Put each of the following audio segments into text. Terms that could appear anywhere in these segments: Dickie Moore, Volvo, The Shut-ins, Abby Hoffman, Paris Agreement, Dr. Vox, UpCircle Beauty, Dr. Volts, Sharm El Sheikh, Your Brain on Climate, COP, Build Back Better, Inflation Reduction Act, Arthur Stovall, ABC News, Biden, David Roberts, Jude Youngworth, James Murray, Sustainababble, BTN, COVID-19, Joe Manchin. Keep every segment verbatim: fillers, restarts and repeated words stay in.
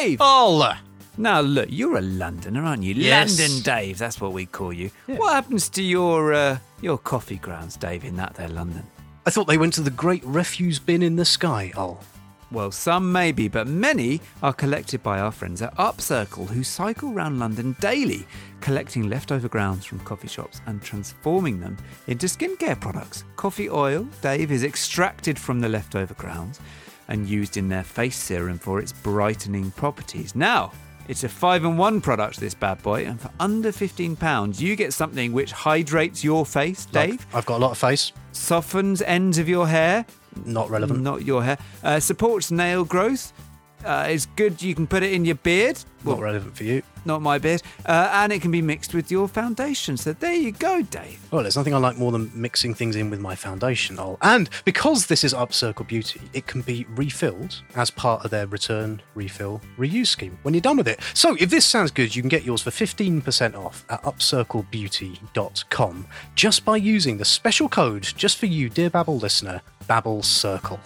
Dave! All. Now, look, you're a Londoner, aren't you? Yes. London Dave, that's what we call you. Yeah. What happens to your uh, your coffee grounds, Dave, in that there London? I thought they went to the great refuse bin in the sky, Ol. Well, some maybe, but many are collected by our friends at UpCircle, who cycle round London daily, collecting leftover grounds from coffee shops and transforming them into skincare products. Coffee oil, Dave, is extracted from the leftover grounds and used in their face serum for its brightening properties. Now, it's a five in one product, this bad boy, and for under fifteen pounds, you get something which hydrates your face, Dave. Look, I've got a lot of face. Softens ends of your hair. Not relevant. Not your hair. Uh, supports nail growth. Uh, it's good. You can put it in your beard. Well, not relevant for you. Not my beard. Uh, and it can be mixed with your foundation. So there you go, Dave. Well, there's nothing I like more than mixing things in with my foundation. I'll... And because this is UpCircle Beauty, it can be refilled as part of their return, refill, reuse scheme when you're done with it. So if this sounds good, you can get yours for fifteen percent off at up circle beauty dot com just by using the special code just for you, dear Babble listener, Babble Circle.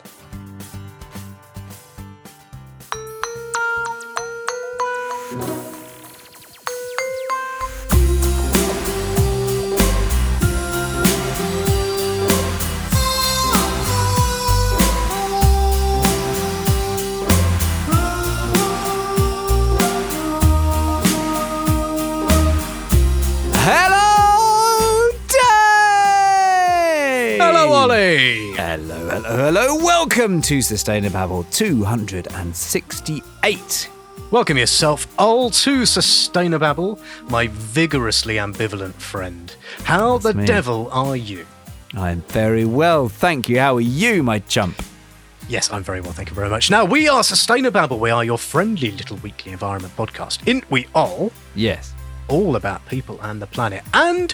Hello, hello, hello. Welcome to Sustainababble two hundred sixty-eight. Welcome yourself, all, to Sustainababble, my vigorously ambivalent friend. How That's the me. devil are you? I'm very well, thank you. How are you, my chump? Yes, I'm very well, thank you very much. Now, we are Sustainababble. We are your friendly little weekly environment podcast. Ain't we all? Yes. All about people and the planet. And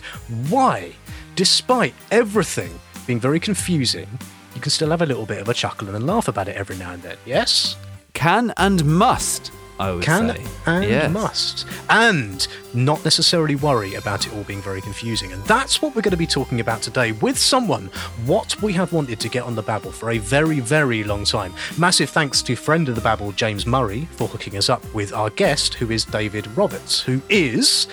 why, despite everything being very confusing, you can still have a little bit of a chuckle and laugh about it every now and then, yes? Can and must, I would can say. Can and yes. must. And not necessarily worry about it all being very confusing. And that's what we're going to be talking about today with someone what we have wanted to get on the Babble for a very, very long time. Massive thanks to friend of the Babble, James Murray, for hooking us up with our guest, who is David Roberts, who is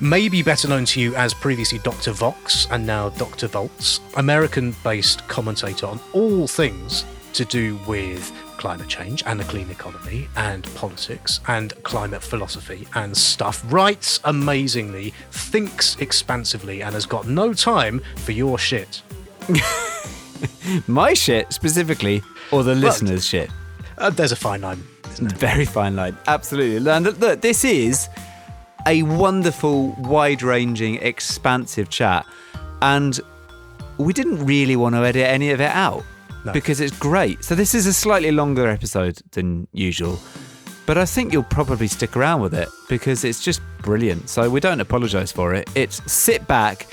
maybe better known to you as previously Doctor Vox and now Doctor Volts, American-based commentator on all things to do with climate change and the clean economy and politics and climate philosophy and stuff, writes amazingly, thinks expansively, and has got no time for your shit. My shit, specifically, or the but, listener's shit? Uh, there's a fine line, isn't there? Very fine line, absolutely. And look, this is a wonderful, wide-ranging, expansive chat, and we didn't really want to edit any of it out. No. Because it's great. So this is a slightly longer episode than usual, but I think you'll probably stick around with it because it's just brilliant. So we don't apologise for it. It's sit back,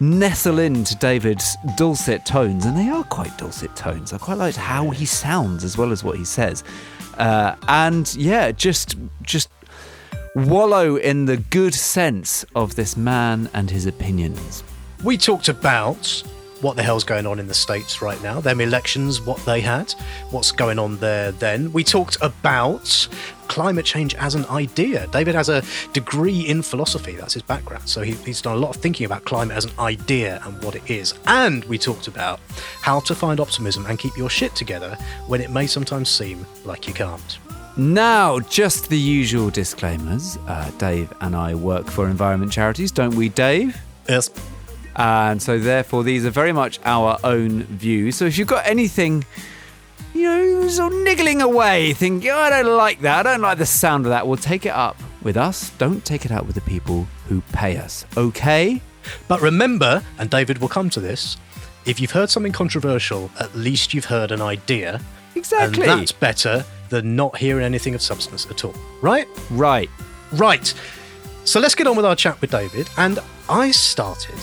nestle into David's dulcet tones, and they are quite dulcet tones. I quite liked how he sounds as well as what he says. Uh, and yeah, just just wallow in the good sense of this man and his opinions. We talked about what the hell's going on in the States right now, them elections, what they had, what's going on there then. We talked about climate change as an idea. David has a degree in philosophy, that's his background, so he, he's done a lot of thinking about climate as an idea and what it is. And we talked about how to find optimism and keep your shit together when it may sometimes seem like you can't. Now, just the usual disclaimers. Uh, Dave and I work for environment charities, don't we, Dave? Yes. And so, therefore, these are very much our own views. So if you've got anything, you know, sort of niggling away, thinking, oh, I don't like that, I don't like the sound of that, well, take it up with us. Don't take it out with the people who pay us, okay? But remember, and David will come to this, if you've heard something controversial, at least you've heard an idea. Exactly. And that's better than not hearing anything of substance at all, right? Right. Right. So let's get on with our chat with David. And I started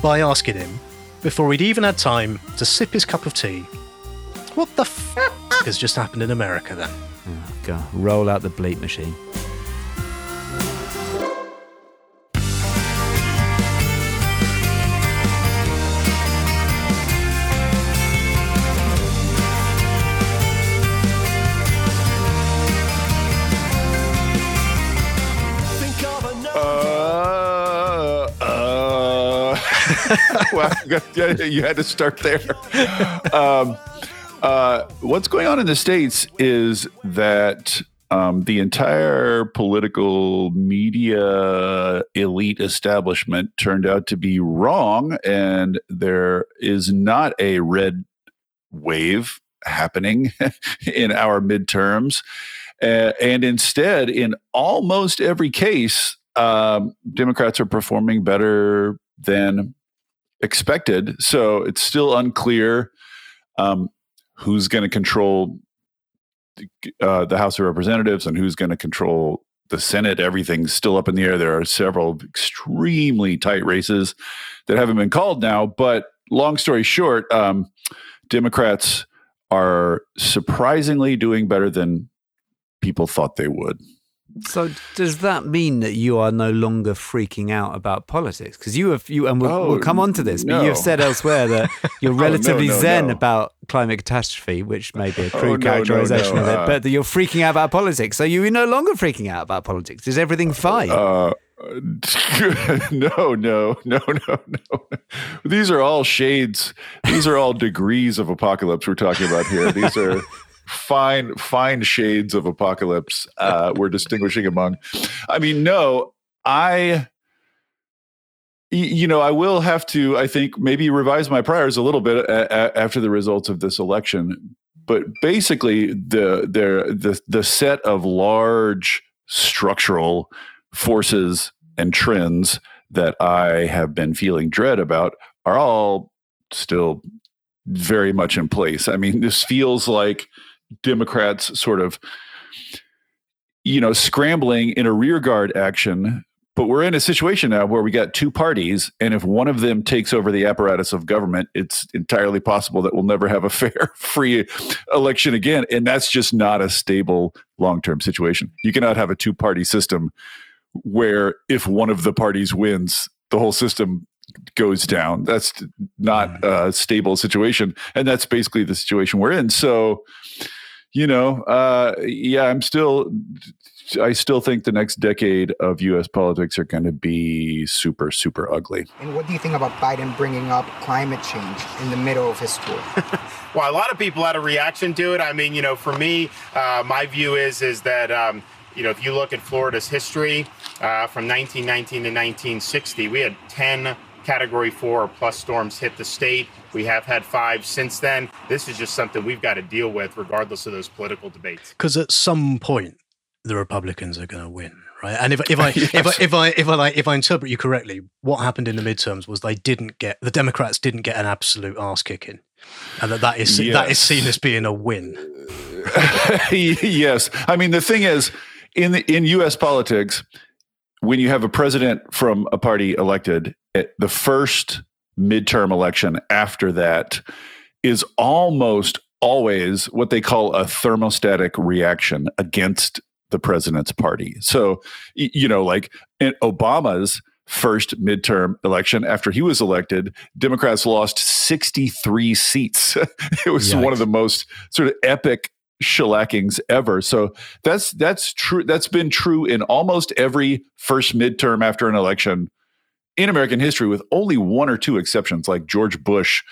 by asking him, before he'd even had time to sip his cup of tea, what the f*** has just happened in America then? Oh, God. Roll out the bleep machine. Well, you had to start there. Um, uh, what's going on in the States is that um, the entire political media elite establishment turned out to be wrong, and there is not a red wave happening in our midterms. Uh, and instead, in almost every case, um, Democrats are performing better than expected. So it's still unclear um, who's going to control uh, the House of Representatives and who's going to control the Senate. Everything's still up in the air. There are several extremely tight races that haven't been called now. But long story short, um, Democrats are surprisingly doing better than people thought they would. So does that mean that you are no longer freaking out about politics? Because you have, you, and we'll, oh, we'll come on to this, no. but you have said elsewhere that you're relatively oh, no, no, zen no. about climate catastrophe, which may be a crude oh, no, characterization no, no. of it, but that you're freaking out about politics. So you're no longer freaking out about politics. Is everything fine? Uh, no, no, no, no, no. These are all shades. These are all degrees of apocalypse we're talking about here. These are... Fine, fine shades of apocalypse uh, we're distinguishing among. I mean, no, I, you know, I will have to, I think, maybe revise my priors a little bit a- a- after the results of this election. But basically, the the the the set of large structural forces and trends that I have been feeling dread about are all still very much in place. I mean, this feels like Democrats sort of, you know, scrambling in a rearguard action, but we're in a situation now where we got two parties, and if one of them takes over the apparatus of government, it's entirely possible that we'll never have a fair, free election again, and that's just not a stable long-term situation. You cannot have a two-party system where if one of the parties wins, the whole system goes down. That's not a stable situation, and that's basically the situation we're in. So, you know, uh, yeah, I'm still, I still think the next decade of U S politics are going to be super, super ugly. And what do you think about Biden bringing up climate change in the middle of his tour? Well, a lot of people had a reaction to it. I mean, you know, for me, uh, my view is is that. Um, You know, if you look at Florida's history uh, from nineteen nineteen to nineteen sixty, we had ten Category four or plus storms hit the state. We have had five since then. This is just something we've got to deal with regardless of those political debates. Because at some point, the Republicans are going to win, right? And if, if, I, yes. if I if I if I like, if I interpret you correctly, what happened in the midterms was they didn't get the Democrats didn't get an absolute ass kicking, and that, that is yes. that is seen as being a win. Yes, I mean the thing is. In the, in U S politics, when you have a president from a party elected, at the first midterm election after that is almost always what they call a thermostatic reaction against the president's party. So, you know, like in Obama's first midterm election after he was elected, Democrats lost sixty-three seats. It was Yikes. One of the most sort of epic shellackings ever. So that's that's true. That's been true in almost every first midterm after an election in American history, with only one or two exceptions, like George Bush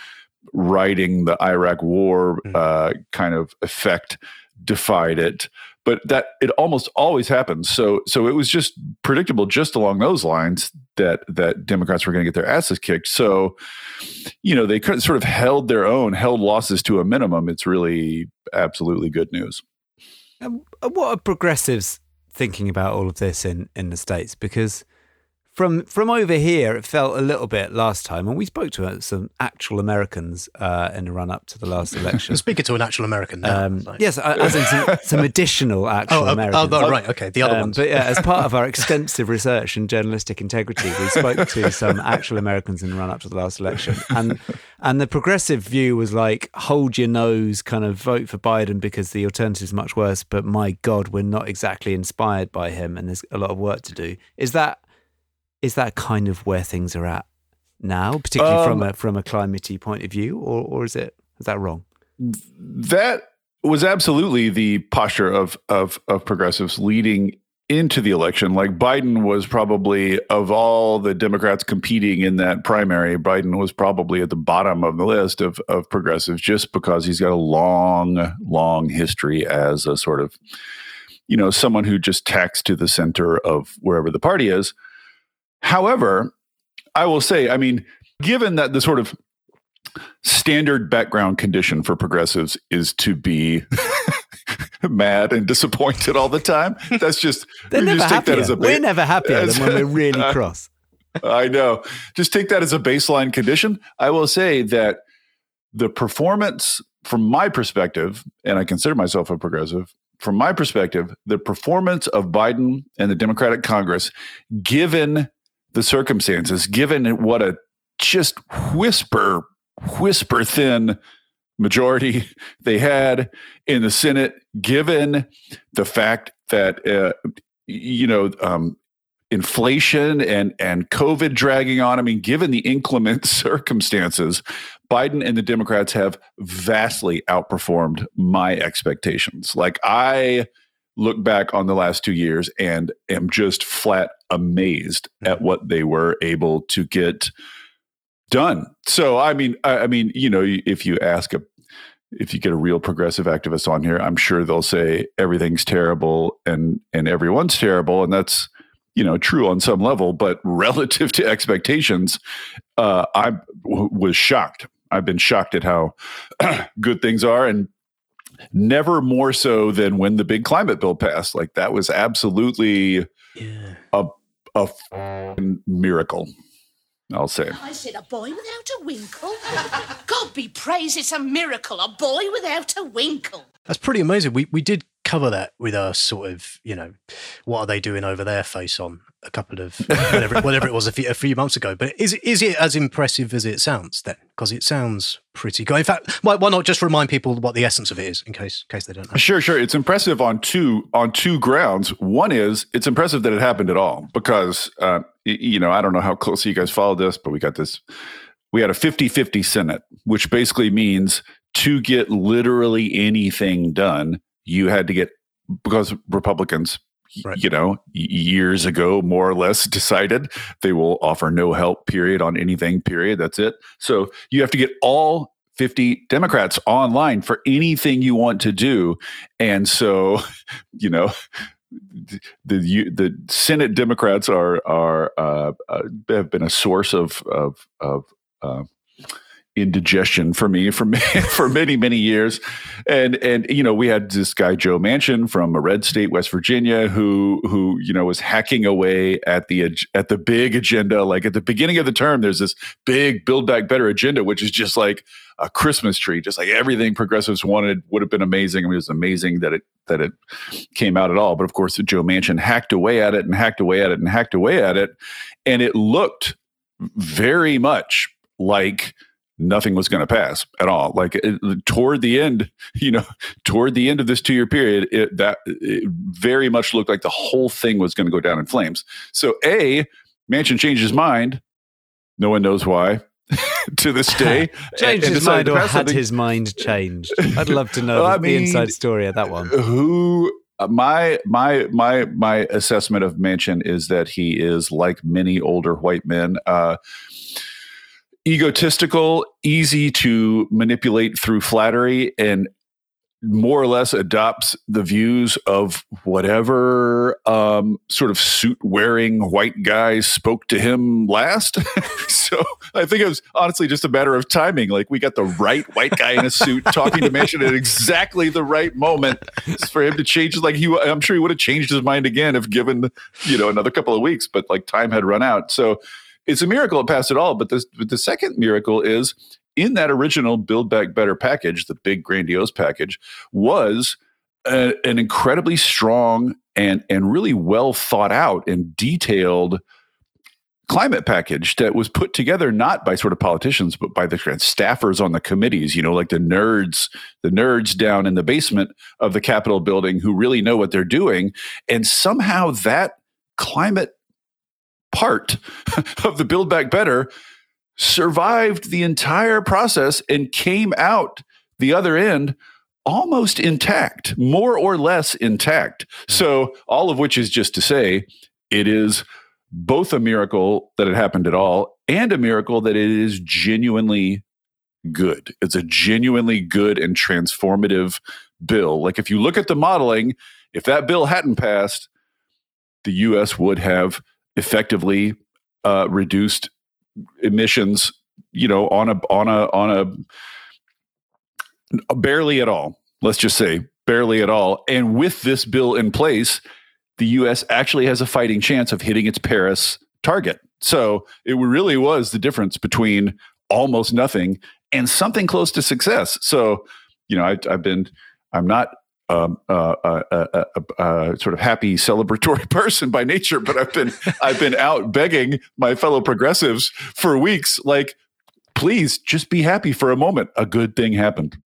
riding the Iraq War uh, kind of effect defied it. But that it almost always happens. So so it was just predictable, just along those lines, that that Democrats were going to get their asses kicked. So, you know, they could sort of held their own, held losses to a minimum. It's really absolutely good news. And what are progressives thinking about all of this in, in the States? Because from from over here, it felt a little bit last time, and we spoke to some actual Americans uh, in the run-up to the last election. Speaking to an actual American now. Um, like. Yes, as in some, some additional actual oh, Americans. Oh, oh, right, okay, the other um, ones. But yeah, as part of our extensive research and journalistic integrity, we spoke to some actual Americans in the run-up to the last election. And and the progressive view was like, hold your nose, kind of vote for Biden because the alternative is much worse, but my God, we're not exactly inspired by him and there's a lot of work to do. Is that... Is that kind of where things are at now, particularly um, from a from a climatey point of view, or or is it is that wrong? That was absolutely the posture of of, of progressives leading into the election. Like Biden was probably, of all the Democrats competing in that primary, Biden was probably at the bottom of the list of, of progressives, just because he's got a long, long history as a sort of, you know, someone who just tacks to the center of wherever the party is. However, I will say, I mean, given that the sort of standard background condition for progressives is to be mad and disappointed all the time, that's just, we just take that as a ba- we're never happier as, than when we're really uh, cross. I know. Just take that as a baseline condition. I will say that the performance, from my perspective, and I consider myself a progressive, from my perspective, the performance of Biden and the Democratic Congress, given the circumstances, given what a just whisper, whisper thin majority they had in the Senate, given the fact that, uh, you know, um, inflation and, and COVID dragging on, I mean, given the inclement circumstances, Biden and the Democrats have vastly outperformed my expectations. Like, I look back on the last two years and am just flat amazed at what they were able to get done. So, I mean, I, I mean, you know, if you ask a, if you get a real progressive activist on here, I'm sure they'll say everything's terrible and and everyone's terrible, and that's, you know, true on some level. But relative to expectations, uh, I w- was shocked. I've been shocked at how good things are, and never more so than when the big climate bill passed. Like, that was absolutely yeah. a a f- miracle. I'll say. I said, a boy without a winkle? God be praised, it's a miracle, a boy without a winkle. That's pretty amazing. We we did cover that with our sort of, you know, what are they doing over there face on a couple of, whatever, whatever it was a few, a few months ago. But is, is it as impressive as it sounds then? Because it sounds pretty good. In fact, why, why not just remind people what the essence of it is in case in case they don't know? Sure, sure. It's impressive on two, on two grounds. One is it's impressive that it happened at all because, uh, you know, I don't know how closely you guys followed this, but we got this. We had a fifty-fifty Senate, which basically means to get literally anything done, you had to get, because Republicans, right, you know, years ago, more or less decided they will offer no help, period, on anything, period. That's it. So you have to get all fifty Democrats online for anything you want to do. And so, you know, the the Senate Democrats are are uh, uh, have been a source of of of uh, indigestion for me for for many many years, and and you know, we had this guy Joe Manchin from a red state, West Virginia, who who you know was hacking away at the at the big agenda. Like at the beginning of the term, there's this big Build Back Better agenda, which is just like a Christmas tree, just like everything progressives wanted would have been amazing. I mean, it was amazing that it that it came out at all. But of course, Joe Manchin hacked away at it and hacked away at it and hacked away at it. And it looked very much like nothing was going to pass at all. Like it, toward the end, you know, toward the end of this two-year period, it, that it very much looked like the whole thing was going to go down in flames. So A, Manchin changed his mind. No one knows why. To this day, changed and, his and mind or had something. His mind changed? I'd love to know well, the, mean, the inside story of that one. Who uh, my my my my assessment of Manchin is that he is like many older white men, uh, egotistical, easy to manipulate through flattery, and more or less adopts the views of whatever um, sort of suit-wearing white guy spoke to him last. So I think it was honestly just a matter of timing. Like, we got the right white guy in a suit talking to Manchin at exactly the right moment for him to change. Like, he, I'm sure he would have changed his mind again if given, you know, another couple of weeks, but like time had run out. So it's a miracle it passed at all. But, this, but the second miracle is, in that original Build Back Better package, the big grandiose package, was a, an incredibly strong and and really well thought out and detailed climate package that was put together not by sort of politicians, but by the staffers on the committees, you know, like the nerds, the nerds down in the basement of the Capitol building who really know what they're doing. And somehow that climate part of the Build Back Better survived the entire process and came out the other end almost intact, more or less intact. So all of which is just to say, it is both a miracle that it happened at all and a miracle that it is genuinely good. It's a genuinely good and transformative bill. Like if you look at the modeling, if that bill hadn't passed, the U S would have effectively uh, reduced emissions, you know, on a on a on a barely at all. Let's just say barely at all. And with this bill in place, the U S actually has a fighting chance of hitting its Paris target. So it really was the difference between almost nothing and something close to success. So, you know, I, I've been, I'm not um, uh, uh, uh, uh, uh, sort of happy celebratory person by nature, but I've been, I've been out begging my fellow progressives for weeks, like, please just be happy for a moment. A good thing happened.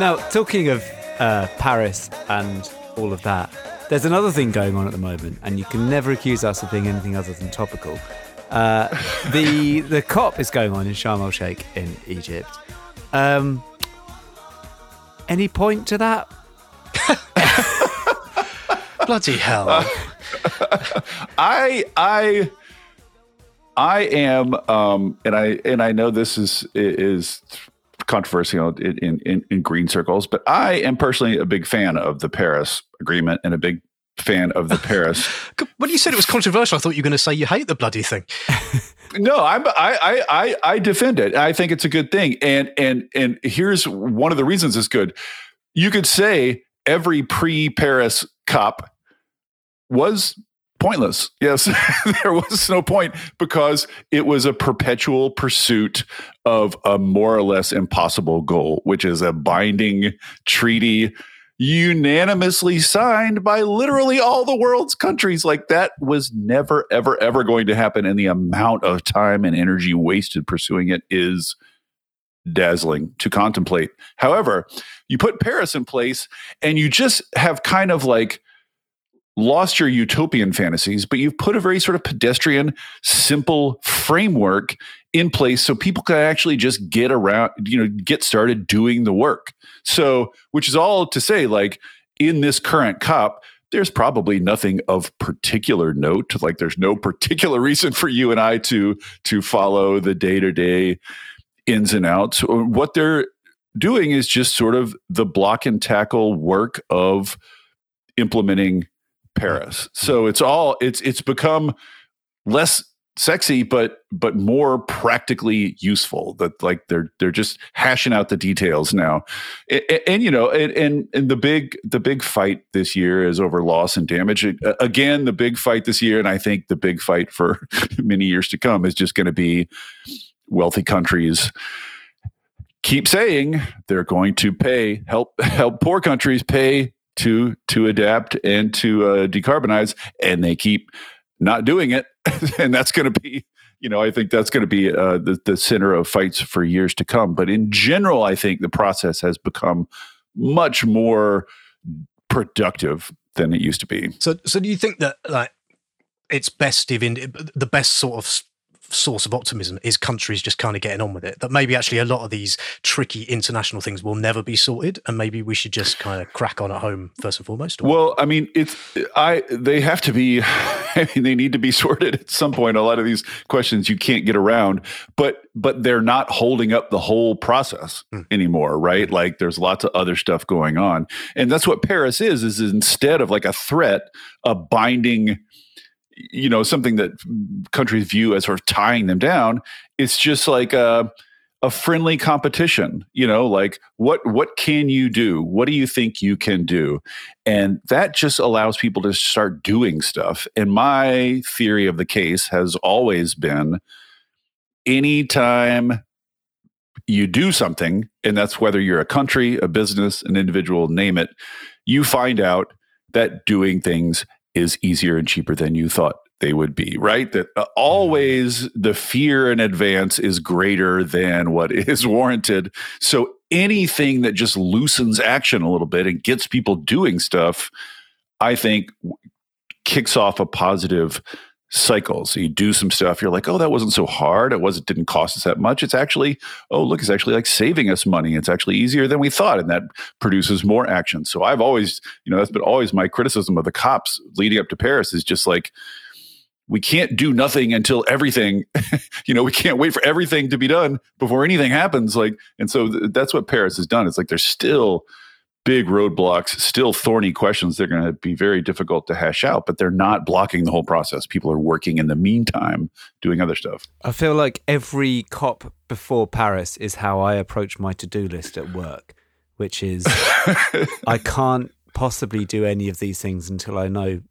Now, talking of uh, Paris and all of that, there's another thing going on at the moment, and you can never accuse us of being anything other than topical. Uh, the the COP is going on in Sharm El Sheikh in Egypt. Um, any point to that? Bloody hell! Uh, I I I am, um, and I and I know this is is. controversial in, in, in green circles, but I am personally a big fan of the Paris Agreement and a big fan of the Paris. When you said it was controversial, I thought you were going to say you hate the bloody thing. No, I'm, I, I, I defend it. I think it's a good thing. And, and, and here's one of the reasons it's good. You could say every pre-Paris COP was pointless. Yes, there was no point because it was a perpetual pursuit of a more or less impossible goal, which is a binding treaty unanimously signed by literally all the world's countries. Like that was never, ever, ever going to happen. And the amount of time and energy wasted pursuing it is dazzling to contemplate. However, you put Paris in place and you just have kind of like lost your utopian fantasies, but you've put a very sort of pedestrian, simple framework in place so people can actually just get around, you know, get started doing the work. So, which is all to say, like, in this current COP, there's probably nothing of particular note. Like, there's no particular reason for you and I to to follow the day-to-day ins and outs. What they're doing is just sort of the block and tackle work of implementing Paris. So it's all it's it's become less sexy, but but more practically useful. That like they're they're just hashing out the details now, and, and you know, and, and and the big the big fight this year is over loss and damage. Again, the big fight this year, and I think the big fight for many years to come is just going to be wealthy countries keep saying they're going to pay help help poor countries pay to to adapt and to uh, decarbonize, and they keep not doing it. And that's going to be, you know, I think that's going to be uh, the, the center of fights for years to come. But in general, I think the process has become much more productive than it used to be. So, so do you think that like it's best, even the best sort of source of optimism is countries just kind of getting on with it, that maybe actually a lot of these tricky international things will never be sorted and maybe we should just kind of crack on at home first and foremost? Well, I mean, it's I they have to be I mean, they need to be sorted at some point. A lot of these questions you can't get around, but but they're not holding up the whole process mm. anymore, right? Like there's lots of other stuff going on. And that's what Paris is is instead of like a threat, a binding, you know, something that countries view as sort of tying them down. It's just like a, a friendly competition, you know, like what, what can you do? What do you think you can do? And that just allows people to start doing stuff. And my theory of the case has always been anytime you do something, and that's whether you're a country, a business, an individual, name it, you find out that doing things is easier and cheaper than you thought they would be, right? That uh, always the fear in advance is greater than what is warranted. So anything that just loosens action a little bit and gets people doing stuff, I think w- kicks off a positive cycle. So you do some stuff, you're like, oh, that wasn't so hard. It wasn't didn't cost us that much. It's actually, oh, look, it's actually like saving us money. It's actually easier than we thought. And that produces more action. So I've always, you know, that's been always my criticism of the COPs leading up to Paris is just like, we can't do nothing until everything, you know, we can't wait for everything to be done before anything happens. Like, and so th- that's what Paris has done. It's like, there's still big roadblocks, still thorny questions. They're going to be very difficult to hash out, but they're not blocking the whole process. People are working in the meantime, doing other stuff. I feel like every COP before Paris is how I approach my to-do list at work, which is I can't possibly do any of these things until I know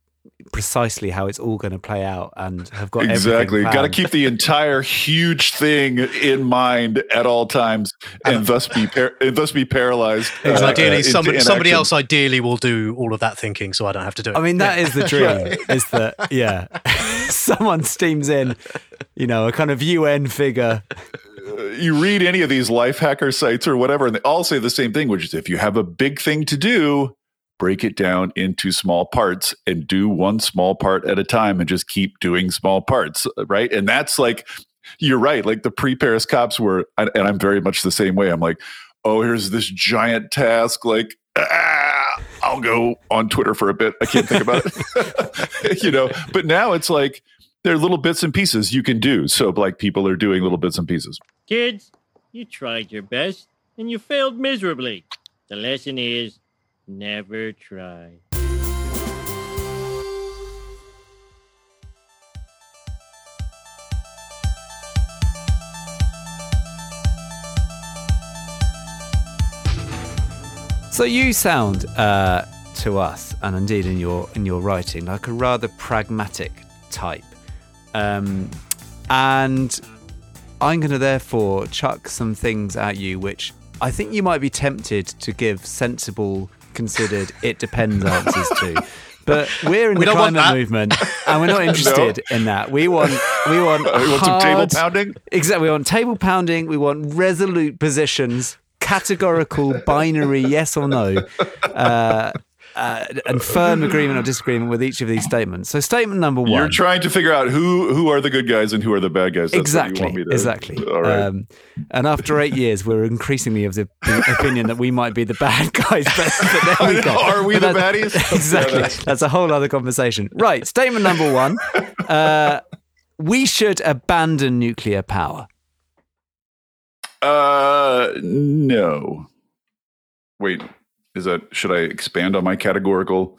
precisely how it's all going to play out and have got exactly got to keep the entire huge thing in mind at all times and, and thus be par- and thus be paralyzed uh, ideally uh, somebody, somebody else ideally will do all of that thinking so I don't have to do it. I mean that yeah. is the dream right. is that yeah someone steams in you know a kind of U N figure. You read any of these life hacker sites or whatever and they all say the same thing, which is if you have a big thing to do, break it down into small parts and do one small part at a time and just keep doing small parts, right? And that's like, you're right, like the pre-Paris COPs were, and I'm very much the same way. I'm like, oh, here's this giant task, like, ah, I'll go on Twitter for a bit. I can't think about it, you know? But now it's like, there are little bits and pieces you can do. So like people are doing little bits and pieces. Kids, you tried your best and you failed miserably. The lesson is, never try. So you sound uh, to us, and indeed in your in your writing, like a rather pragmatic type, um, and I'm going to therefore chuck some things at you, which I think you might be tempted to give sensible, considered it depends answers to, but we're in we the climate movement and we're not interested no. in that. We want we want, uh, we want hard, some table pounding. Exactly, we want table pounding. We want resolute positions, categorical, binary, yes or no, uh, uh, and firm agreement or disagreement with each of these statements. So, statement number one: you're trying to figure out who who are the good guys and who are the bad guys. That's exactly. What you want me to, exactly. All right. Um, and after eight years, we're increasingly of the opinion that we might be the bad guys. But, but there we go. Are we but the baddies? Exactly. Yeah, that's... that's a whole other conversation. Right. Statement number one. Uh, we should abandon nuclear power. Uh, no. Wait, is that, should I expand on my categorical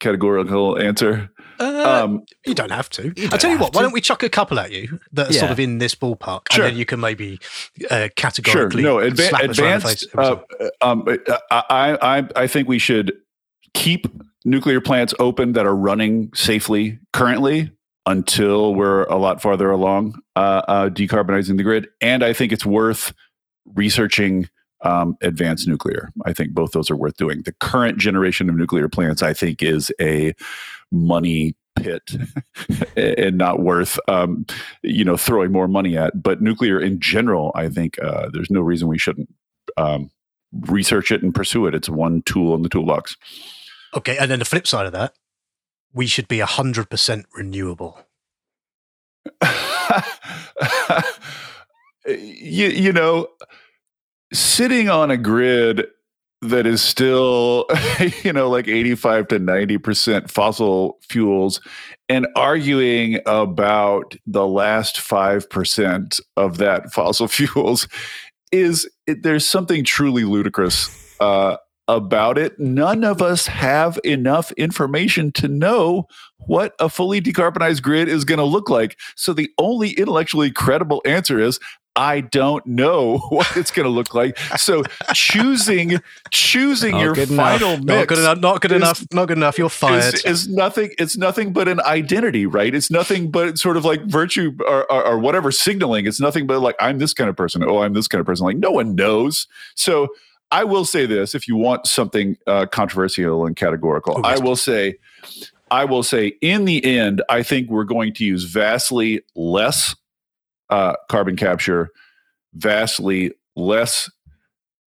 categorical answer? Uh, um, you don't have to. Don't I'll tell you what, to. Why don't we chuck a couple at you that are yeah. sort of in this ballpark, sure. and then you can maybe uh, categorically sure. no, adva- slap advanced, us around the face. Uh, um, I, I, I think we should keep nuclear plants open that are running safely currently until we're a lot farther along uh, uh, decarbonizing the grid. And I think it's worth researching um, advanced nuclear. I think both those are worth doing. The current generation of nuclear plants, I think, is a money pit and not worth, um, you know, throwing more money at. But nuclear in general, I think uh, there's no reason we shouldn't um, research it and pursue it. It's one tool in the toolbox. Okay. And then the flip side of that, we should be one hundred percent renewable. you, you know, sitting on a grid that is still, you know, like eighty-five to ninety percent fossil fuels and arguing about the last five percent of that fossil fuels is, it, there's something truly ludicrous uh, about it. None of us have enough information to know what a fully decarbonized grid is going to look like. So the only intellectually credible answer is, I don't know what it's going to look like. So choosing choosing your final enough. mix, not good enough, not good is, enough, not good enough. You're fired. Is, is nothing. It's nothing but an identity, right? It's nothing but sort of like virtue or, or, or whatever signaling. It's nothing but like I'm this kind of person. Oh, I'm this kind of person. Like no one knows. So I will say this: if you want something uh, controversial and categorical, oh, I will say, I will say, in the end, I think we're going to use vastly less Uh, carbon capture, vastly less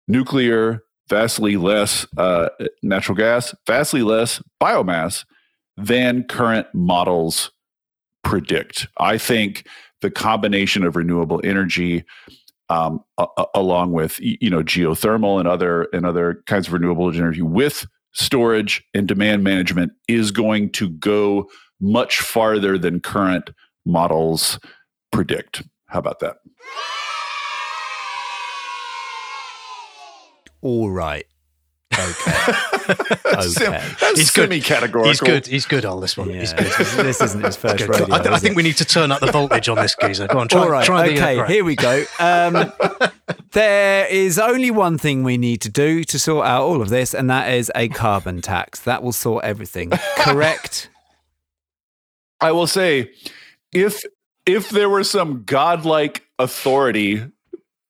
nuclear, vastly less uh, natural gas, vastly less biomass, than current models predict. I think the combination of renewable energy, um, a- a- along with you know geothermal and other and other kinds of renewable energy, with storage and demand management, is going to go much farther than current models predict. How about that? All right. Okay. Okay. Sim, that's he's semi-categorical. Good. He's good. He's good on this one. Yeah. He's good. This isn't his first okay. radio. I, th- I think it? we need to turn up the voltage on this geezer. Go on, try, All right. try okay. the Okay, uh, right. here we go. Um, there is only one thing we need to do to sort out all of this, and that is a carbon tax. That will sort everything. Correct? I will say, if if there were some godlike authority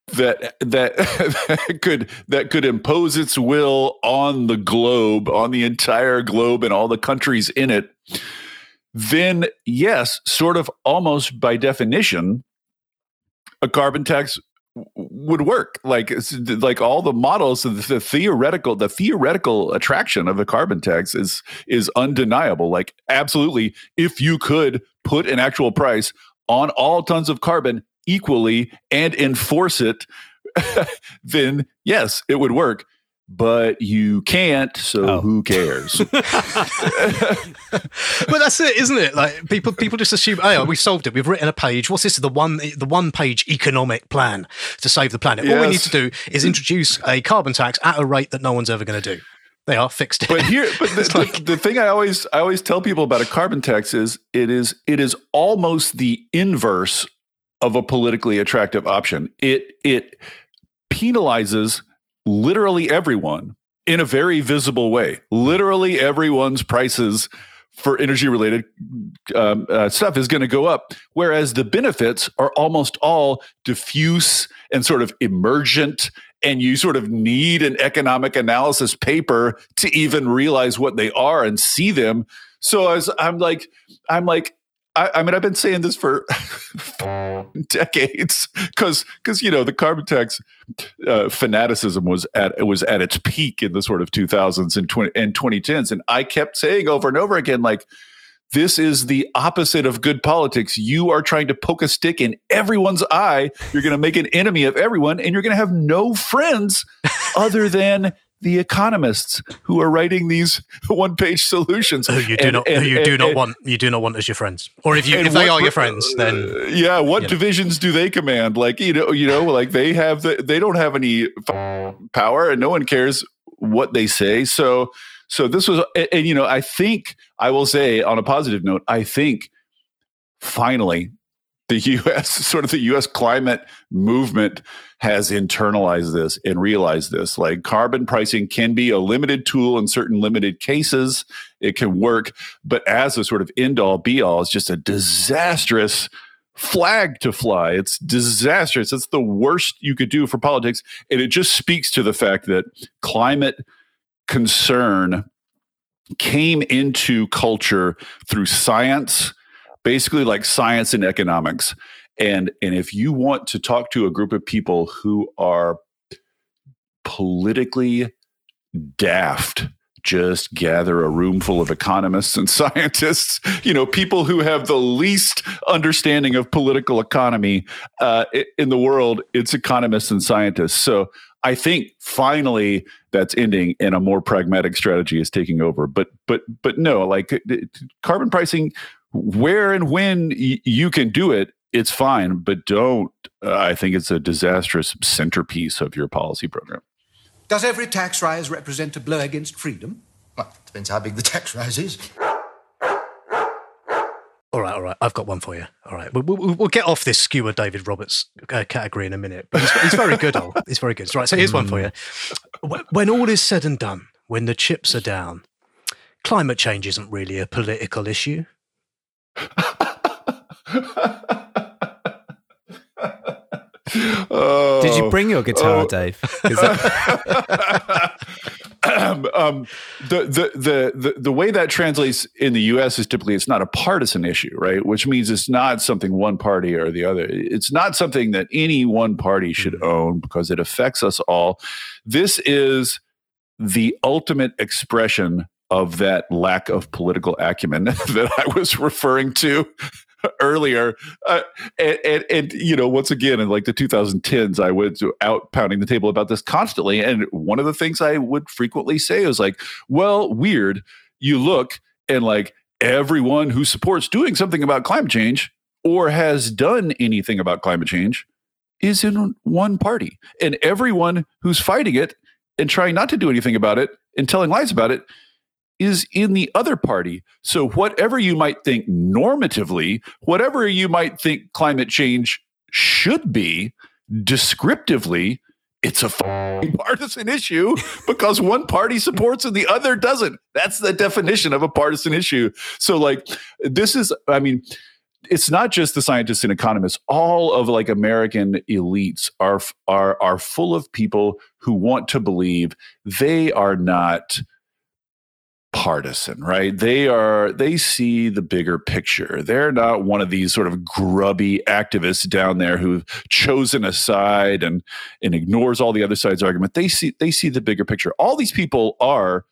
that that could that could impose its will on the globe, on the entire globe and all the countries in it, then yes, sort of almost by definition, a carbon tax would work. Like like all the models, the theoretical the theoretical attraction of the carbon tax is is undeniable. Like absolutely, if you could put an actual price on all tons of carbon equally and enforce it, then yes, it would work. But you can't, so oh. who cares? But that's it, isn't it? Like people, people just assume, oh, we've solved it. We've written a page. What's this? The one, the one-page economic plan to save the planet. Yes. All we need to do is introduce a carbon tax at a rate that no one's ever going to do. They are fixed. But here, but the, like- the, the thing I always, I always tell people about a carbon tax is it is, it is almost the inverse of a politically attractive option. It it penalizes literally everyone in a very visible way. Literally everyone's prices for energy related um, uh, stuff is going to go up, whereas the benefits are almost all diffuse and sort of emergent, and you sort of need an economic analysis paper to even realize what they are and see them. So as I'm like, I'm like. I, I mean, I've been saying this for decades because, because you know, the carbon tax uh, fanaticism was at it was at its peak in the sort of two thousands and twenty, and twenty tens, and I kept saying over and over again, like, this is the opposite of good politics. You are trying to poke a stick in everyone's eye. You're going to make an enemy of everyone, and you're going to have no friends other than the economists who are writing these one-page solutions. Who you do and, not, and, who you and, do and, not and, want, you do not want as your friends, or if you, if what, they are your friends, then uh, yeah. What divisions know. do they command? Like you know, you know, like they have, the, they don't have any f- power, and no one cares what they say. So, so this was, and, and you know, I think I will say on a positive note, I think finally the U S sort of the U S climate movement has internalized this and realized this. Like carbon pricing can be a limited tool in certain limited cases. It can work, but as a sort of end all be all, it's just a disastrous flag to fly. It's disastrous. It's the worst you could do for politics. And it just speaks to the fact that climate concern came into culture through science, basically like science and economics. And and if you want to talk to a group of people who are politically daft, just gather a room full of economists and scientists, you know, people who have the least understanding of political economy uh, in the world. It's economists and scientists. So I think finally that's ending and a more pragmatic strategy is taking over. But but but no, like carbon pricing, where and when y- you can do it, it's fine, but don't. Uh, I think it's a disastrous centerpiece of your policy program. Does every tax rise represent a blow against freedom? Well, it depends how big the tax rise is. All right, all right. I've got one for you. All right. We'll, we'll, we'll get off this skewer David Roberts uh, category in a minute, but he's, he's very good, old. He's very good. So, right, so here's mm. one for you. When all is said and done, when the chips are down, climate change isn't really a political issue. Oh, did you bring your guitar, oh. Dave? That- um, um, the, the the the the way that translates in the U S is typically it's not a partisan issue, right? Which means it's not something one party or the other. It's not something that any one party should mm-hmm. own because it affects us all. This is the ultimate expression of that lack of political acumen that I was referring to earlier. Uh, and, and, and, you know, once again, in like the two thousand tens, I was out pounding the table about this constantly. And one of the things I would frequently say was like, well, weird, you look and like everyone who supports doing something about climate change or has done anything about climate change is in one party. And everyone who's fighting it and trying not to do anything about it and telling lies about it is in the other party. So whatever you might think normatively, whatever you might think climate change should be, descriptively, it's a f- partisan issue because one party supports and the other doesn't. That's the definition of a partisan issue. So like this is, I mean, it's not just the scientists and economists. All of like American elites are are are full of people who want to believe they are not partisan, right? They are, they see the bigger picture. They're not one of these sort of grubby activists down there who've chosen a side and, and ignores all the other side's argument. They see, they see the bigger picture. All these people are,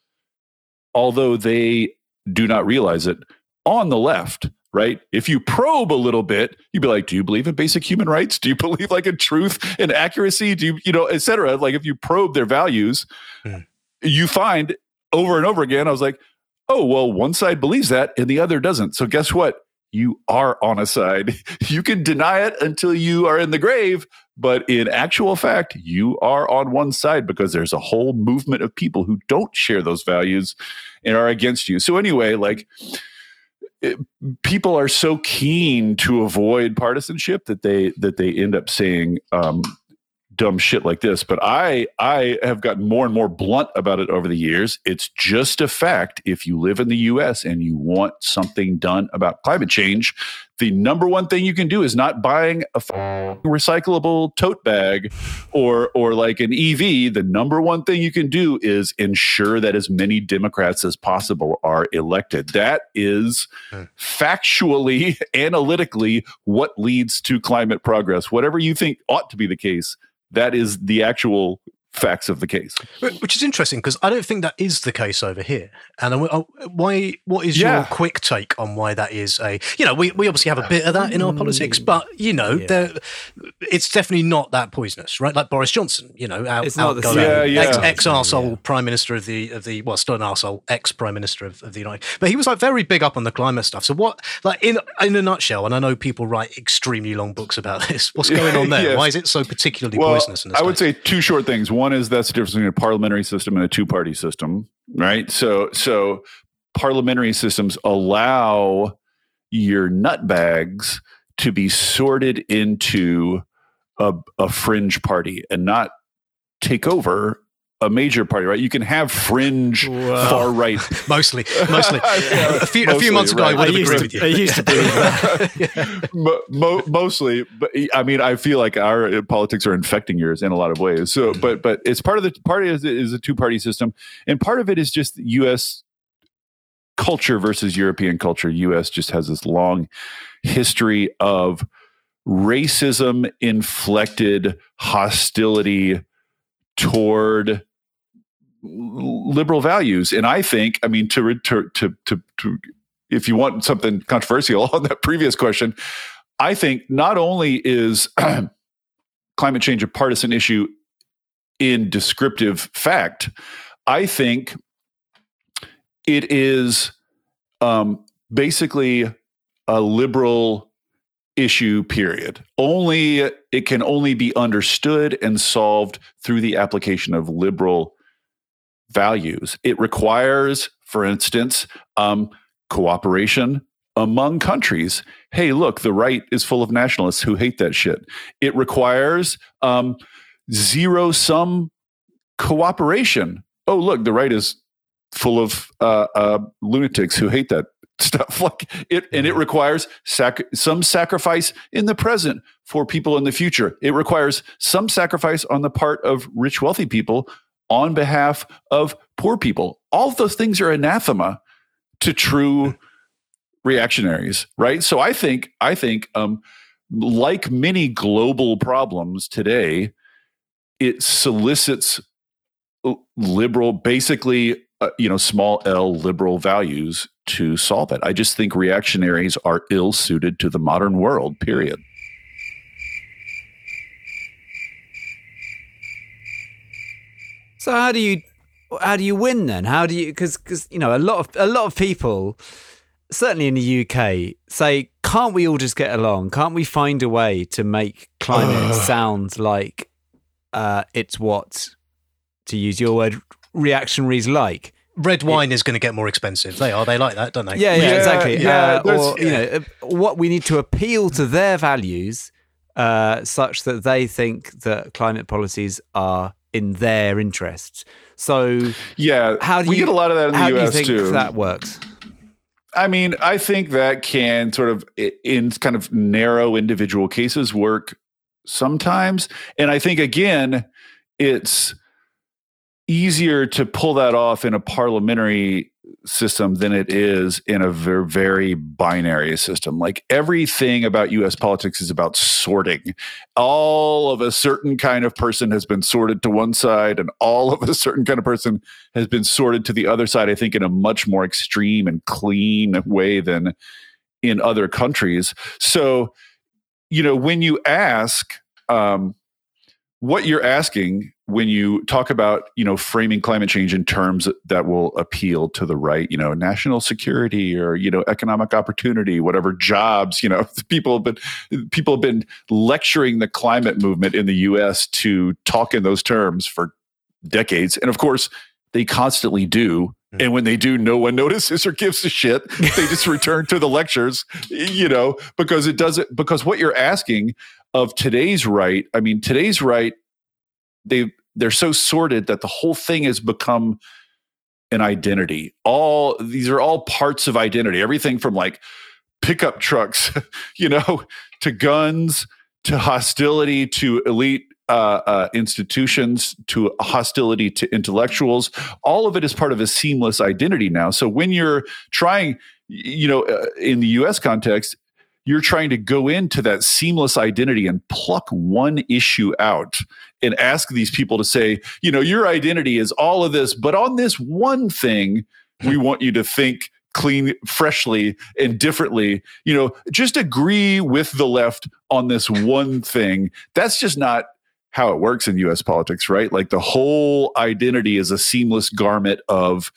although they do not realize it, on the left, right? If you probe a little bit, you'd be like, do you believe in basic human rights? Do you believe like in truth and accuracy? Do you, you know, et cetera? Like if you probe their values, mm. you find over and over again, I was like, oh, well, one side believes that and the other doesn't. So guess what? You are on a side. You can deny it until you are in the grave, but in actual fact, you are on one side because there's a whole movement of people who don't share those values and are against you. So anyway, like it, people are so keen to avoid partisanship that they that they end up saying um dumb shit like this, but I I have gotten more and more blunt about it over the years. It's just a fact. If you live in the U S and you want something done about climate change, the number one thing you can do is not buying a f- recyclable tote bag or or like an E V. The number one thing you can do is ensure that as many Democrats as possible are elected. That is factually, analytically, what leads to climate progress. Whatever you think ought to be the case, that is the actual facts of the case, which is interesting because I don't think that is the case over here. And I, I, why? What is yeah. your quick take on why that is a? You know, we, we obviously have a bit of that in our politics, but you know, yeah. it's definitely not that poisonous, right? Like Boris Johnson, you know, out, outgoing yeah, yeah. ex, ex arsehole yeah. prime minister of the of the well, still an arsehole ex prime minister of, of the United, but he was like very big up on the climate stuff. So what? Like in in a nutshell, and I know people write extremely long books about this. What's going on there? Yes. Why is it so particularly well, poisonous? In this I would case? say two short things. One is that's the difference between a parliamentary system and a two-party system, right? So, so parliamentary systems allow your nutbags to be sorted into a, a fringe party and not take over a major party, right? You can have fringe wow. far right. mostly, mostly. yeah, a, few, mostly a few months ago, right. I would have agreed with you. I used to believe that. yeah. mo- mo- mostly, but I mean, I feel like our politics are infecting yours in a lot of ways. So, but but it's part of the party is, is a two party system, and part of it is just U S culture versus European culture. U S just has this long history of racism inflected hostility toward liberal values. And I think, I mean, to, to, to, to, to, if you want something controversial on that previous question, I think not only is climate change a partisan issue in descriptive fact, I think it is um, basically a liberal issue, period. Only it can only be understood and solved through the application of liberal values. It requires, for instance, um, cooperation among countries. Hey, look, the right is full of nationalists who hate that shit. It requires um, zero-sum cooperation. Oh, look, the right is full of uh, uh, lunatics who hate that stuff. Like it, and it requires sac- some sacrifice in the present for people in the future. It requires some sacrifice on the part of rich, wealthy people on behalf of poor people. All of those things are anathema to true reactionaries, right? So I think, I think, um, like many global problems today, it solicits liberal, basically uh, you know, small L liberal values to solve it. I just think reactionaries are ill-suited to the modern world, period. So how do you how do you win then? How do you because because you know a lot of a lot of people, certainly in the U K, say, can't we all just get along? Can't we find a way to make climate sound like uh, it's what, to use your word, reactionaries like? Red wine it, is going to get more expensive. They are. They like that, don't they? Yeah, yeah, yeah exactly. Yeah, uh, or yeah. you know, what we need to appeal to their values, uh, such that they think that climate policies are in their interests. So yeah, how do we you, get a lot of that in the U S too? How do you think that works? I mean, I think that can sort of, in kind of narrow individual cases, work sometimes. And I think again, it's easier to pull that off in a parliamentary system than it is in a very, very binary system. Like everything about U S politics is about sorting. All of a certain kind of person has been sorted to one side, and all of a certain kind of person has been sorted to the other side, I think in a much more extreme and clean way than in other countries. So, you know, when you ask, um, what you're asking when you talk about, you know, framing climate change in terms that will appeal to the right, you know, national security or, you know, economic opportunity, whatever jobs, you know, people have been, people have been lecturing the climate movement in the U S to talk in those terms for decades. And of course, they constantly do. And when they do, no one notices or gives a shit. They just return to the lectures, you know, because it doesn't, because what you're asking of today's right, I mean, today's right, they they're so sorted that the whole thing has become an identity. All these are all parts of identity. Everything from like pickup trucks, you know, to guns, to hostility, to elite uh, uh, institutions, to hostility to intellectuals. All of it is part of a seamless identity now. So when you're trying, you know, uh, in the U S context, you're trying to go into that seamless identity and pluck one issue out and ask these people to say, you know, your identity is all of this, but on this one thing, we want you to think clean, freshly, and differently. You know, just agree with the left on this one thing. That's just not how it works in U S politics, right? Like the whole identity is a seamless garment of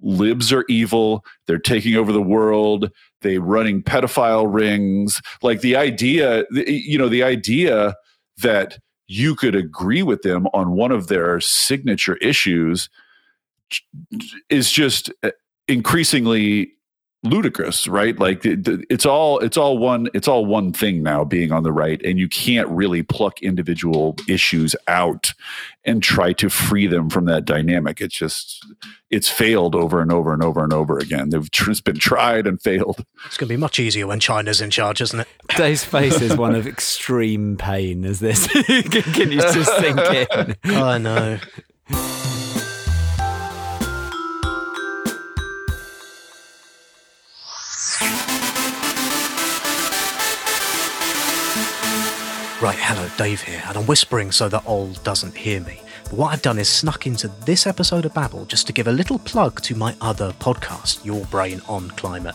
libs are evil, they're taking over the world, they running pedophile rings. Like the idea, you know, the idea that you could agree with them on one of their signature issues is just increasingly ludicrous, right? Like it's all it's all one it's all one thing now being on the right, and you can't really pluck individual issues out and try to free them from that dynamic. It's just it's failed over and over and over and over again. They've just been tried and failed. It's going to be much easier when China's in charge, isn't it? Dave's face is one of extreme pain as this continues to sink in. I know. Right, hello, Dave here, and I'm whispering so that Ol doesn't hear me. But what I've done is snuck into this episode of Babble just to give a little plug to my other podcast, Your Brain on Climate.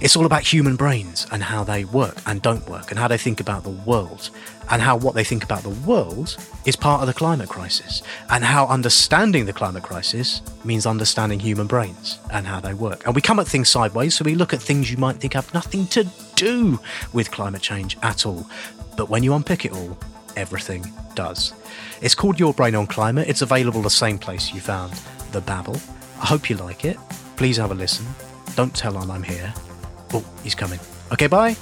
It's all about human brains and how they work and don't work, and how they think about the world, and how what they think about the world is part of the climate crisis, and how understanding the climate crisis means understanding human brains and how they work. And we come at things sideways, so we look at things you might think have nothing to do with climate change at all. But when you unpick it all, everything does. It's called Your Brain on Climate. It's available the same place you found the Babble. I hope you like it. Please have a listen. Don't tell on I'm here. Oh, he's coming. Okay, bye.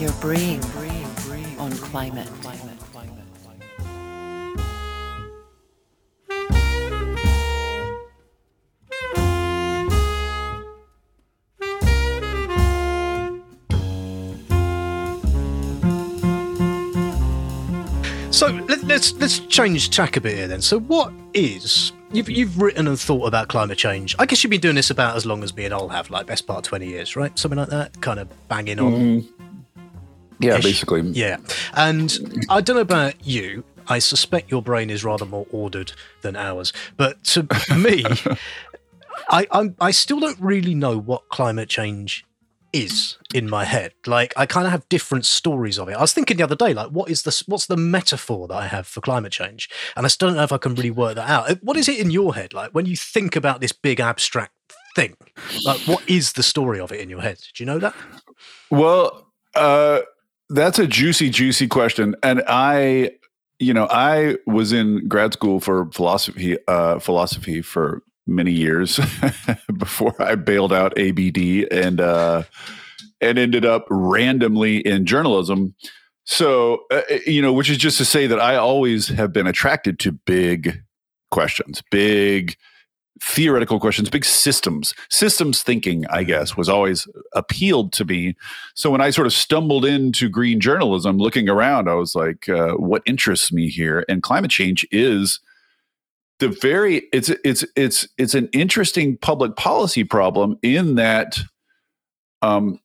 Your Brain on Climate. So let's let's change tack a bit here then. So what is, you've, you've written and thought about climate change. I guess you've been doing this about as long as me and I'll have, like best part of twenty years, right? Something like that, kind of banging on. Mm. Yeah, basically. Yeah. And I don't know about you, I suspect your brain is rather more ordered than ours. But to me, I, I'm, I still don't really know what climate change is in my head. Like, I kind of have different stories of it. I was thinking the other day, like, what is the, what's the metaphor that I have for climate change? And I still don't know if I can really work that out. What is it in your head? Like, when you think about this big abstract thing, like, what is the story of it in your head? Do you know that? Well, uh, that's a juicy, juicy question. And I, you know, I was in grad school for philosophy, uh, philosophy for many years before I bailed out A B D and uh, and ended up randomly in journalism. So, uh, you know, which is just to say that I always have been attracted to big questions, big theoretical questions, big systems. Systems thinking, I guess, was always appealed to me. So when I sort of stumbled into green journalism, looking around, I was like, uh, what interests me here? And climate change is the very it's it's it's it's an interesting public policy problem in that um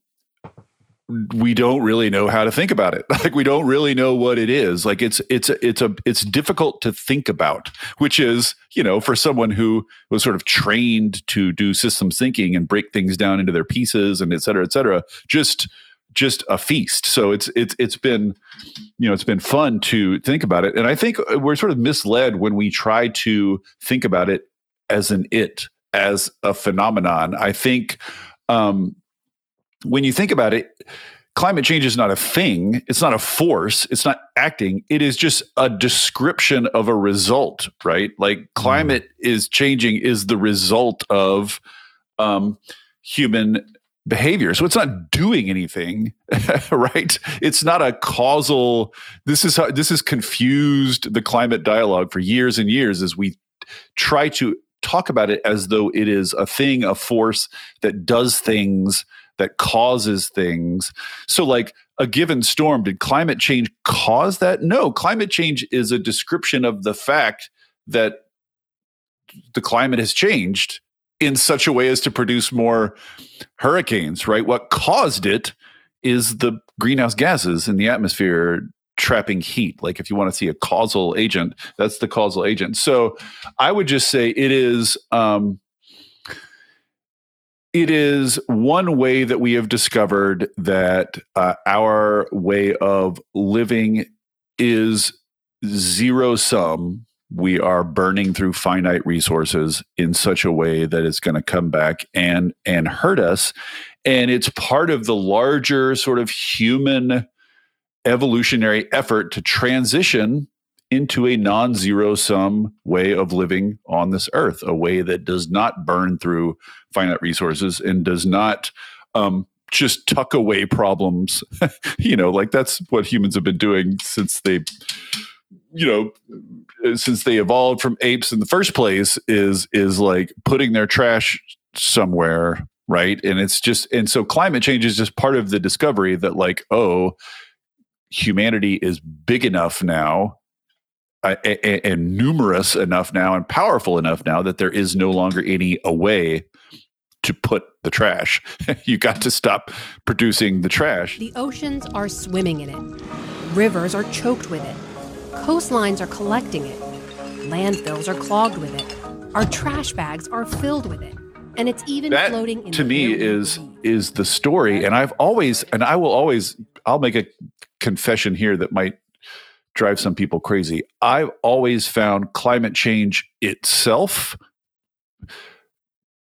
we don't really know how to think about it. Like, we don't really know what it is. Like, it's it's it's a it's difficult to think about, which is, you know, for someone who was sort of trained to do systems thinking and break things down into their pieces and et cetera, et cetera, just just a feast. So it's it's it's been, you know, it's been fun to think about it. And I think we're sort of misled when we try to think about it as an it, as a phenomenon. I think um, when you think about it, climate change is not a thing. It's not a force. It's not acting. It is just a description of a result, right? Like, climate mm. is changing is the result of um, human behavior. So it's not doing anything, right? It's not a causal. This is how this has confused the climate dialogue for years and years, as we try to talk about it as though it is a thing, a force that does things, that causes things. So, like, a given storm, did climate change cause that? No, climate change is a description of the fact that the climate has changed in such a way as to produce more hurricanes, right? What caused it is the greenhouse gases in the atmosphere trapping heat. Like, if you want to see a causal agent, that's the causal agent. So I would just say it is um, it is one way that we have discovered that uh, our way of living is zero sum. We are burning through finite resources in such a way that it's going to come back and and hurt us. And it's part of the larger sort of human evolutionary effort to transition into a non-zero sum way of living on this earth, a way that does not burn through finite resources and does not um, just tuck away problems. You know, like, that's what humans have been doing since they... you know, since they evolved from apes in the first place, is is like putting their trash somewhere, right? And it's just, and so climate change is just part of the discovery that, like, oh, humanity is big enough now uh, and, and numerous enough now and powerful enough now that there is no longer any a way to put the trash. You got to stop producing the trash. The oceans are swimming in it. Rivers are choked with it. Coastlines are collecting it. Landfills are clogged with it. Our trash bags are filled with it. And it's even that, floating in to the me is is the story. And I've always, and I will always, I'll make a confession here that might drive some people crazy. I've always found climate change itself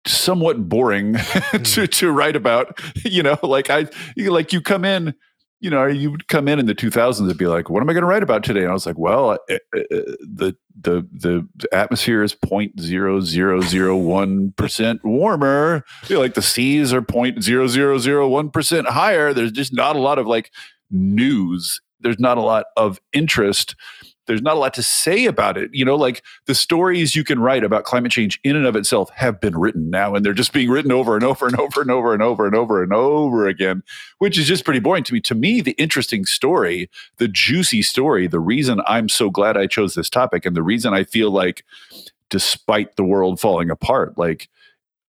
somewhat boring to, to write about. You know, like I like you come in You know, you would come in in the two thousands and be like, "What am I going to write about today?" And I was like, "Well, uh, uh, the the the atmosphere is zero point zero zero zero one percent warmer. You know, like the seas are zero point zero zero zero one percent higher. There's just not a lot of like news. There's not a lot of interest. There's not a lot to say about it. You know, like the stories you can write about climate change in and of itself have been written now, and they're just being written over and over and over and over and over and over and over again, which is just pretty boring to me. To me, the interesting story, the juicy story, the reason I'm so glad I chose this topic and the reason I feel like despite the world falling apart, like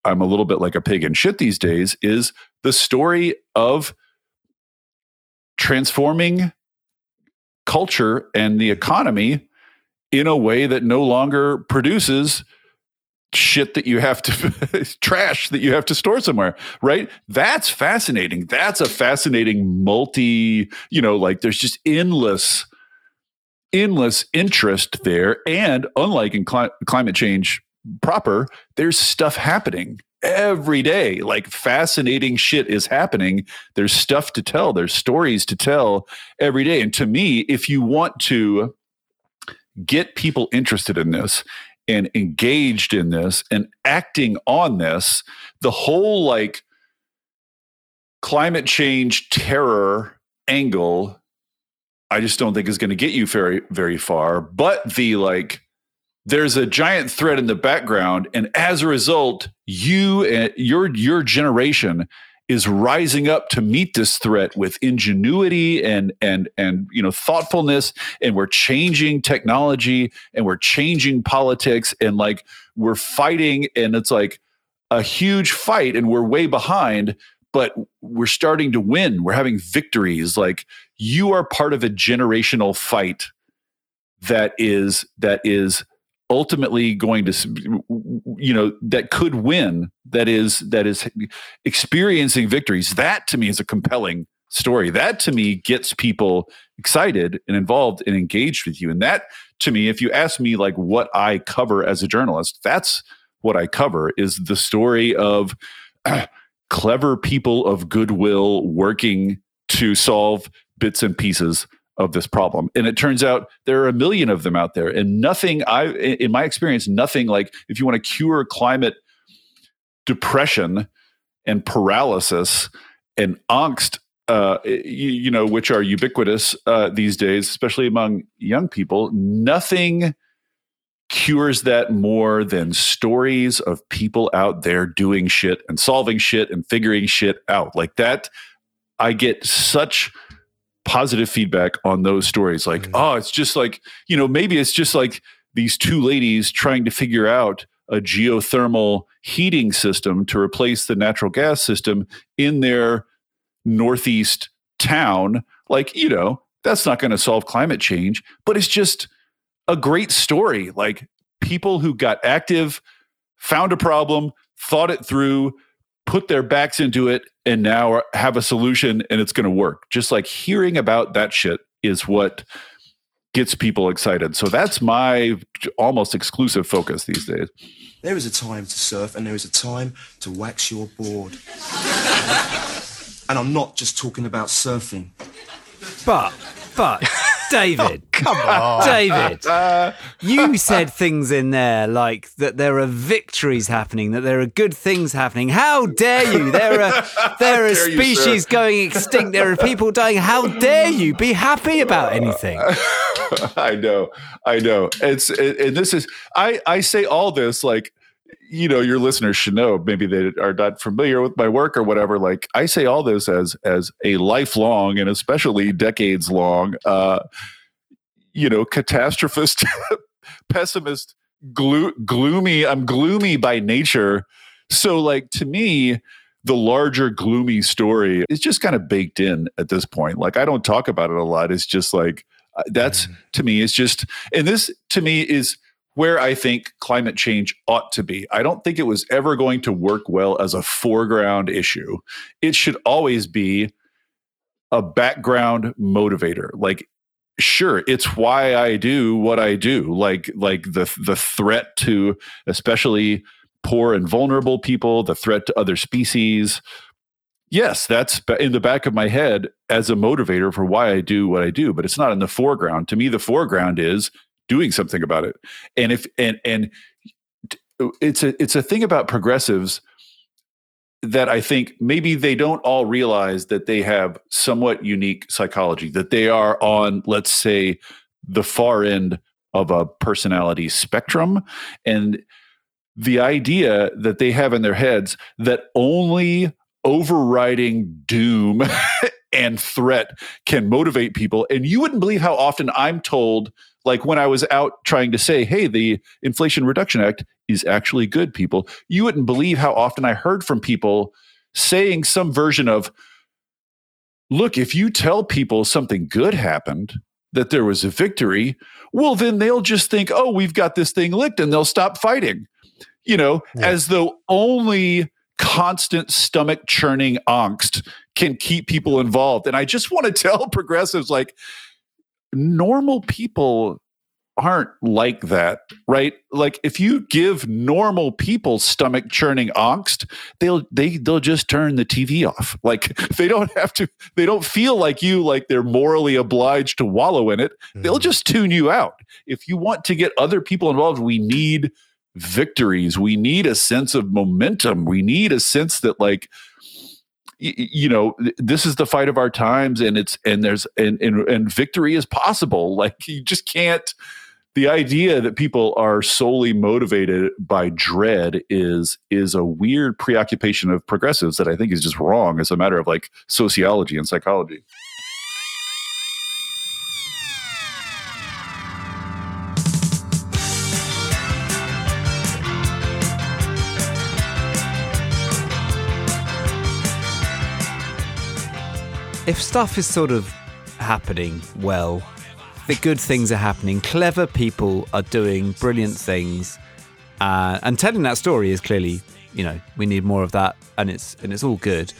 I'm a little bit like a pig in shit these days, is the story of transforming culture and the economy in a way that no longer produces shit that you have to trash that you have to store somewhere, right? That's fascinating. That's a fascinating multi, you know, like there's just endless, endless interest there. And unlike in cli- climate change proper, there's stuff happening every day. Like fascinating shit is happening. There's stuff to tell. There's stories to tell every day. And to me, if you want to get people interested in this and engaged in this and acting on this, the whole like climate change terror angle, I just don't think is going to get you very, very far. But the like, there's a giant threat in the background. And as a result, you and your, your generation is rising up to meet this threat with ingenuity and and and you know thoughtfulness, and we're changing technology and we're changing politics and like we're fighting, and it's like a huge fight and we're way behind, but we're starting to win. We're having victories. Like you are part of a generational fight that is that is ultimately going to, you know, that could win, that is, that is experiencing victories. That to me is a compelling story. That to me gets people excited and involved and engaged with you. And that to me, if you ask me like what I cover as a journalist, that's what I cover, is the story of uh, clever people of goodwill working to solve bits and pieces of this problem. And it turns out there are a million of them out there, and nothing, I, in my experience, nothing like, if you want to cure climate depression and paralysis and angst, uh, you, you know, which are ubiquitous uh, these days, especially among young people, nothing cures that more than stories of people out there doing shit and solving shit and figuring shit out. Like that, I get such positive feedback on those stories. Like, mm-hmm. oh, it's just like, you know, maybe it's just like these two ladies trying to figure out a geothermal heating system to replace the natural gas system in their northeast town. Like, you know, that's not going to solve climate change, but it's just a great story. Like people who got active, found a problem, thought it through, put their backs into it, and now have a solution, and it's going to work. Just like hearing about that shit is what gets people excited. So that's my almost exclusive focus these days. There is a time to surf and there is a time to wax your board. And I'm not just talking about surfing. But, but, David, oh, come on. David, you said things in there like that there are victories happening, that there are good things happening. How dare you? There are there are species you, going extinct. There are people dying. How dare you be happy about anything? I know, I know. It's it, and this is I I say all this like, you know, your listeners should know. Maybe they are not familiar with my work or whatever. Like I say all this as as a lifelong and especially decades long, uh, you know, catastrophist, pessimist, glo- gloomy. I'm gloomy by nature. So like to me, the larger gloomy story is just kind of baked in at this point. Like I don't talk about it a lot. It's just like that's mm. to me. It's just, and this to me is where I think climate change ought to be. I don't think it was ever going to work well as a foreground issue. It should always be a background motivator. Like, sure, it's why I do what I do. Like, like the the threat to especially poor and vulnerable people, the threat to other species. Yes, that's in the back of my head as a motivator for why I do what I do, but it's not in the foreground. To me, the foreground is doing something about it. And if and and it's a it's a thing about progressives that I think maybe they don't all realize that they have somewhat unique psychology, that they are on, let's say, the far end of a personality spectrum, and the idea that they have in their heads that only overriding doom and threat can motivate people. And you wouldn't believe how often I'm told, like when I was out trying to say, hey, the Inflation Reduction Act is actually good, people, you wouldn't believe how often I heard from people saying some version of, look, if you tell people something good happened, that there was a victory, well, then they'll just think, oh, we've got this thing licked, and they'll stop fighting, you know, yeah. as though only constant stomach churning angst can keep people involved. And I just want to tell progressives, like, normal people aren't like that, right? Like, if you give normal people stomach churning angst, they'll they they'll just turn the T V off. Like, they don't have to, they don't feel like you, like they're morally obliged to wallow in it. Mm. They'll just tune you out. If you want to get other people involved, we need victories. We need a sense of momentum. We need a sense that, like, y- you know, this is the fight of our times, and it's and there's and, and and victory is possible. Like, you just can't. The idea that people are solely motivated by dread is is a weird preoccupation of progressives that I think is just wrong as a matter of, like, sociology and psychology. If stuff is sort of happening well, the good things are happening, clever people are doing brilliant things, uh, and telling that story is clearly, you know, we need more of that, and it's and it's all good,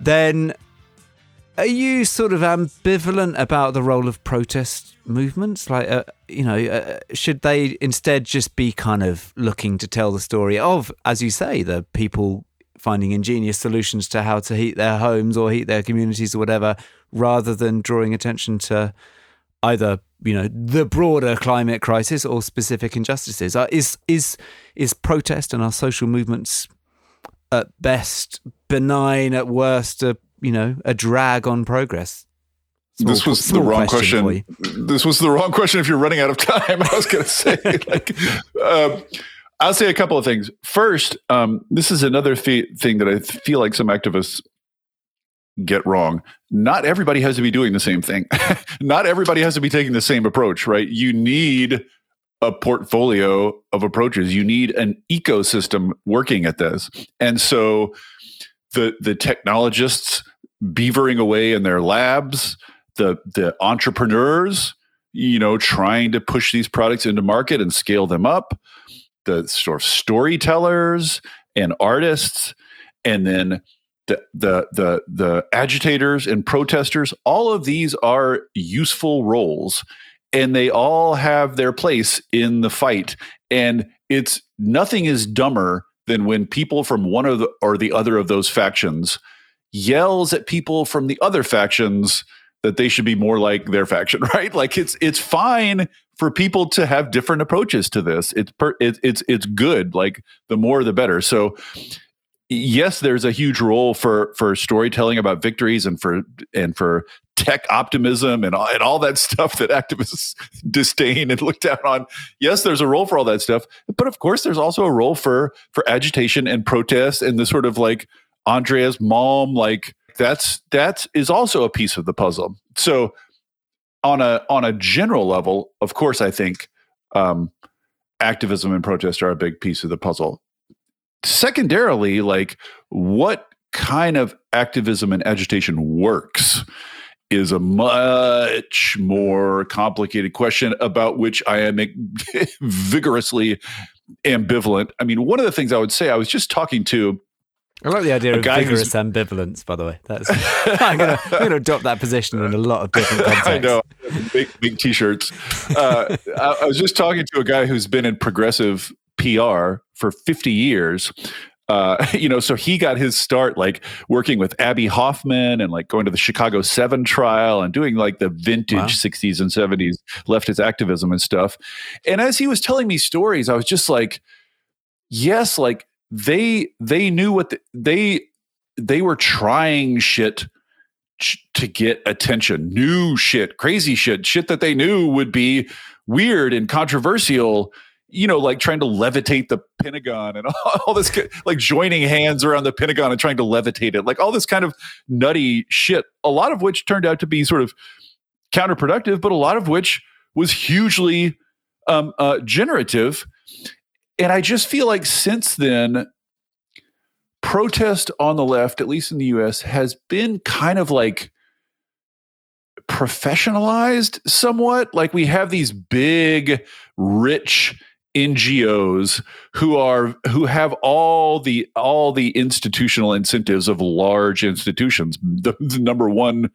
then are you sort of ambivalent about the role of protest movements? Like, uh, you know, uh, should they instead just be kind of looking to tell the story of, as you say, the people finding ingenious solutions to how to heat their homes or heat their communities or whatever, rather than drawing attention to either, you know, the broader climate crisis or specific injustices? Is is is protest and our social movements at best benign, at worst, a, you know, a drag on progress? Small, this was the wrong question. question. This was the wrong question. If you're running out of time, I was going to say, like. Um, I'll say a couple of things. First, um, this is another th- thing that I feel like some activists get wrong. Not everybody has to be doing the same thing. Not everybody has to be taking the same approach, right? You need a portfolio of approaches. You need an ecosystem working at this. And so the the technologists beavering away in their labs, the the entrepreneurs, you know, trying to push these products into market and scale them up, the sort of storytellers and artists, and then the, the the the agitators and protesters, all of these are useful roles, and they all have their place in the fight. And it's nothing is dumber than when people from one of the, or the other of those factions yells at people from the other factions that they should be more like their faction, right? Like, it's it's fine for people to have different approaches to this. It's per, it, it's it's good. Like, the more the better. So yes, there's a huge role for for storytelling about victories and for and for tech optimism and all, and all that stuff that activists disdain and look down on. Yes, there's a role for all that stuff, but of course there's also a role for for agitation and protest and the sort of, like, Andrea's mom, like. That's that is also a piece of the puzzle. So, on a on a general level, of course, I think um, activism and protest are a big piece of the puzzle. Secondarily, like, what kind of activism and agitation works is a much more complicated question about which I am vigorously ambivalent. I mean, one of the things I would say, I was just talking to. I like the idea a of vigorous ambivalence, by the way. That's, I'm going to adopt that position in a lot of different contexts. I know. Big, big T-shirts. Uh, I, I was just talking to a guy who's been in progressive P R for fifty years. Uh, you know, so he got his start, like, working with Abby Hoffman and, like, going to the Chicago seven trial and doing, like, the vintage wow. sixties and seventies leftist activism and stuff. And as he was telling me stories, I was just like, yes, like, They they knew what the, they they were trying shit ch- to get attention, new shit, crazy shit, shit that they knew would be weird and controversial. You know, like trying to levitate the Pentagon and all, all this, like joining hands around the Pentagon and trying to levitate it, like all this kind of nutty shit. A lot of which turned out to be sort of counterproductive, but a lot of which was hugely um, uh, generative. And I just feel like since then, protest on the left, at least in the U S, has been kind of like professionalized somewhat. Like we have these big, rich N G Os who are who have all the all the institutional incentives of large institutions. The, the number one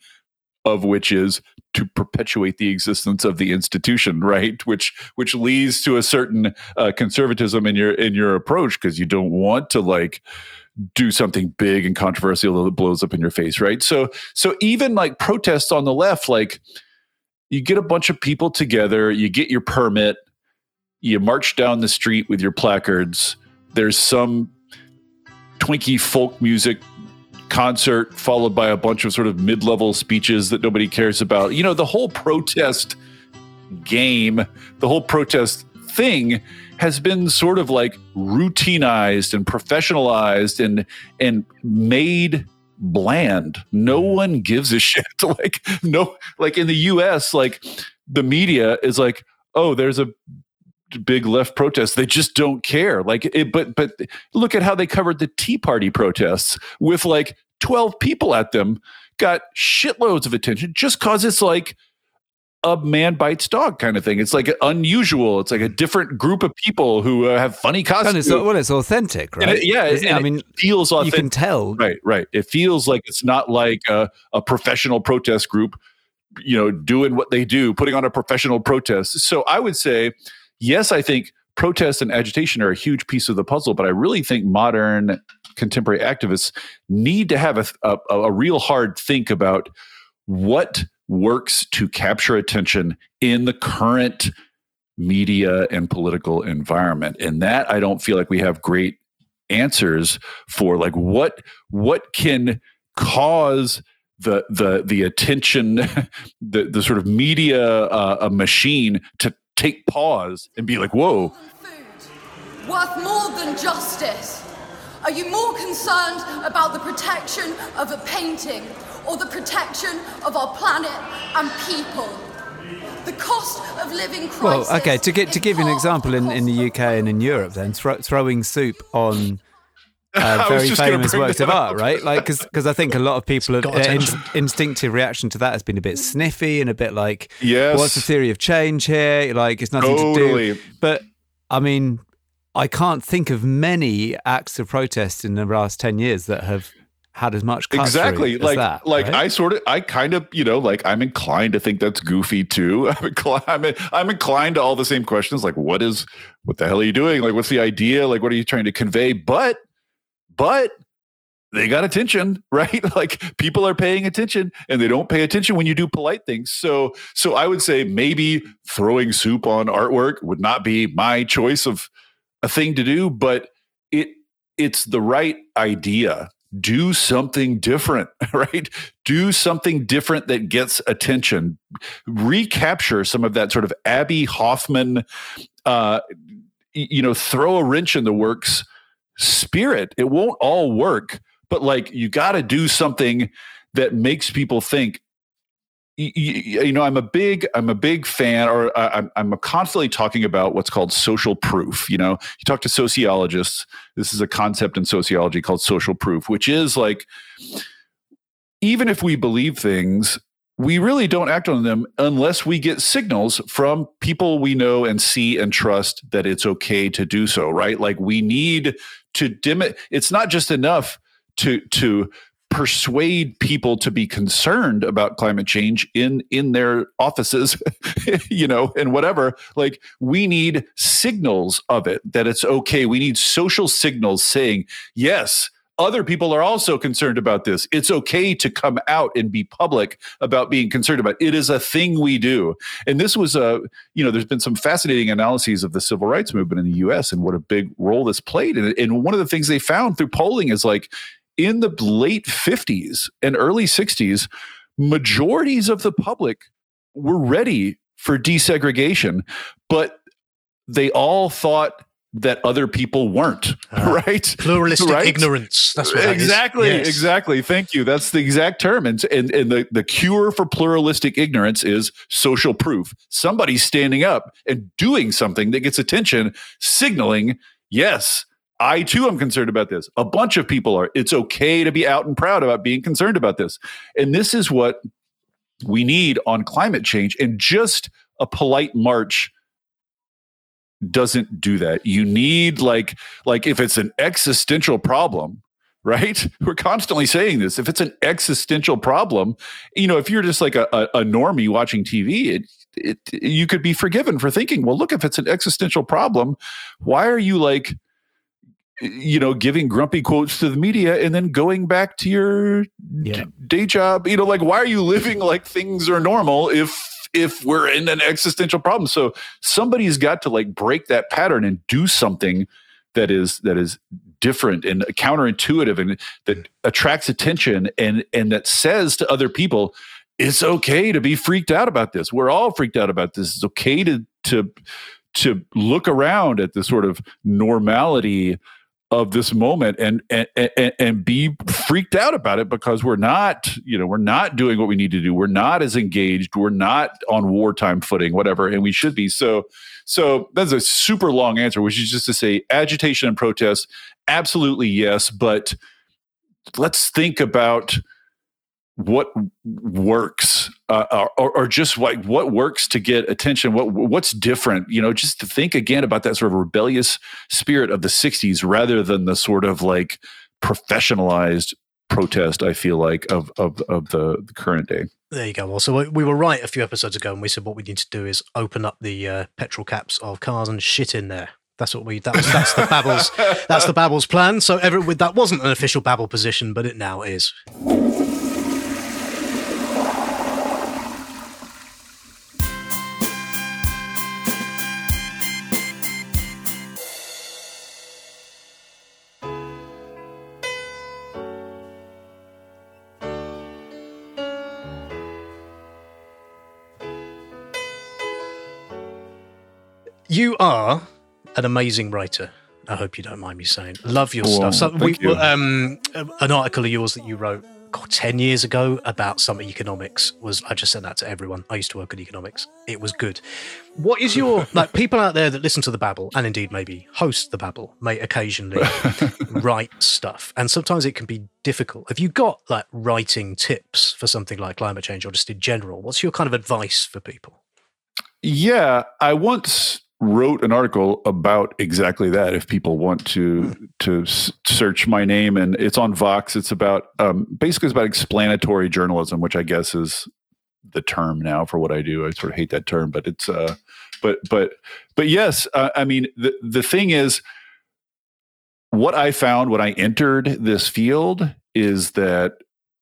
of which is to perpetuate the existence of the institution, right? Which which leads to a certain uh, conservatism in your in your approach, because you don't want to like do something big and controversial that blows up in your face, right? So so even like protests on the left, like you get a bunch of people together, you get your permit, you march down the street with your placards. There's some Twinkie folk music concert followed by a bunch of sort of mid-level speeches that nobody cares about. You know, the whole protest game, the whole protest thing has been sort of like routinized and professionalized and and made bland. No one gives a shit. Like no, like in the U S, like the media is like, oh, there's a big left protests. They just don't care. Like, it, but but look at how they covered the Tea Party protests with like twelve people at them, got shitloads of attention just because it's like a man bites dog kind of thing. It's like unusual. It's like a different group of people who uh, have funny costumes. And it's, well, it's authentic, right? And it, yeah, and I mean, it feels authentic. You can tell, right? Right. It feels like it's not like a, a professional protest group, you know, doing what they do, putting on a professional protest. So I would say, yes, I think protests and agitation are a huge piece of the puzzle, but I really think modern contemporary activists need to have a, a, a real hard think about what works to capture attention in the current media and political environment. And that I don't feel like we have great answers for. Like what what can cause the the the attention, the the sort of media uh, a machine to take pause and be like, whoa. Food, worth more than justice. Are you more concerned about the protection of a painting or the protection of our planet and people? The cost of living crisis. Well, okay, to get to give you an example in, in the U K and in Europe, then thro- throwing soup on uh, very famous works of art, right? Like, because I think a lot of people, have, uh, in, instinctive reaction to that has been a bit sniffy and a bit like, yes, what's the theory of change here? Like, it's nothing totally to do. But I mean, I can't think of many acts of protest in the last ten years that have had as much cut exactly like as that, like right? I sort of I kind of you know like I'm inclined to think that's goofy too. I'm inclined, I'm, I'm inclined to all the same questions like what is what the hell are you doing? Like what's the idea? Like what are you trying to convey? But But they got attention, right? Like people are paying attention, and they don't pay attention when you do polite things. So, so I would say maybe throwing soup on artwork would not be my choice of a thing to do, but it it's the right idea. Do something different, right? Do something different that gets attention. Recapture some of that sort of Abby Hoffman, uh, you know, throw a wrench in the works spirit. It won't all work, but like you got to do something that makes people think. You, you, you know, I'm a big, I'm a big fan, or I, I'm constantly talking about what's called social proof. You know, you talk to sociologists. This is a concept in sociology called social proof, which is like, even if we believe things, we really don't act on them unless we get signals from people we know and see and trust that it's okay to do so, right? Like we need to dim it. It's not just enough to to persuade people to be concerned about climate change in, in their offices, you know, and whatever. Like we need signals of it, that it's okay. We need social signals saying, yes, other people are also concerned about this. It's okay to come out and be public about being concerned about it. It is a thing we do. And this was a, you know, there's been some fascinating analyses of the civil rights movement in the U S and what a big role this played. And, and one of the things they found through polling is like in the late fifties and early sixties, majorities of the public were ready for desegregation, but they all thought that other people weren't, uh, right? Pluralistic right? ignorance. That's what exactly, that is. Yes. Exactly. Thank you. That's the exact term. And, and, and the, the cure for pluralistic ignorance is social proof. Somebody standing up and doing something that gets attention, signaling, yes, I too am concerned about this. A bunch of people are. It's okay to be out and proud about being concerned about this. And this is what we need on climate change. And just a polite march doesn't do that. You need like, like if it's an existential problem, right? We're constantly saying this. If it's an existential problem, you know, if you're just like a, a, a normie watching T V, it, it, you could be forgiven for thinking, well, look, if it's an existential problem, why are you like, you know, giving grumpy quotes to the media and then going back to your yeah. d- day job? You know, like, why are you living like things are normal if if we're in an existential problem? So somebody's got to like break that pattern and do something that is that is different and counterintuitive and that attracts attention and and that says to other people, it's okay to be freaked out about this. We're all freaked out about this. It's okay to to to look around at the sort of normality of this moment and, and and and be freaked out about it, because we're not, you know, we're not doing what we need to do. We're not as engaged. We're not on wartime footing, whatever, and we should be. So, so that's a super long answer, which is just to say agitation and protest, absolutely yes, but let's think about what works, uh, or, or just like what works to get attention, what what's different, you know, just to think again about that sort of rebellious spirit of the sixties rather than the sort of like professionalized protest, I feel like, of of, of the, the current day. There you go. Well, so we were right a few episodes ago and we said what we need to do is open up the uh, petrol caps of cars and shit in there. That's what we. That was, that's the Babble's. That's the Babble's plan. So every, that wasn't an official Babble position, but it now is. You are an amazing writer. I hope you don't mind me saying. Love your oh, stuff. So we, you. um, an article of yours that you wrote God, ten years ago about summer economics was, I just sent that to everyone. I used to work in economics. It was good. What is your, like people out there that listen to the Babble and indeed maybe host the Babble may occasionally write stuff. And sometimes it can be difficult. Have you got like writing tips for something like climate change or just in general? What's your kind of advice for people? Yeah, I once wrote an article about exactly that. If people want to to search my name, and it's on Vox, it's about um, basically it's about explanatory journalism, which I guess is the term now for what I do. I sort of hate that term, but it's uh, but but but yes, uh, I mean the the thing is, what I found when I entered this field is that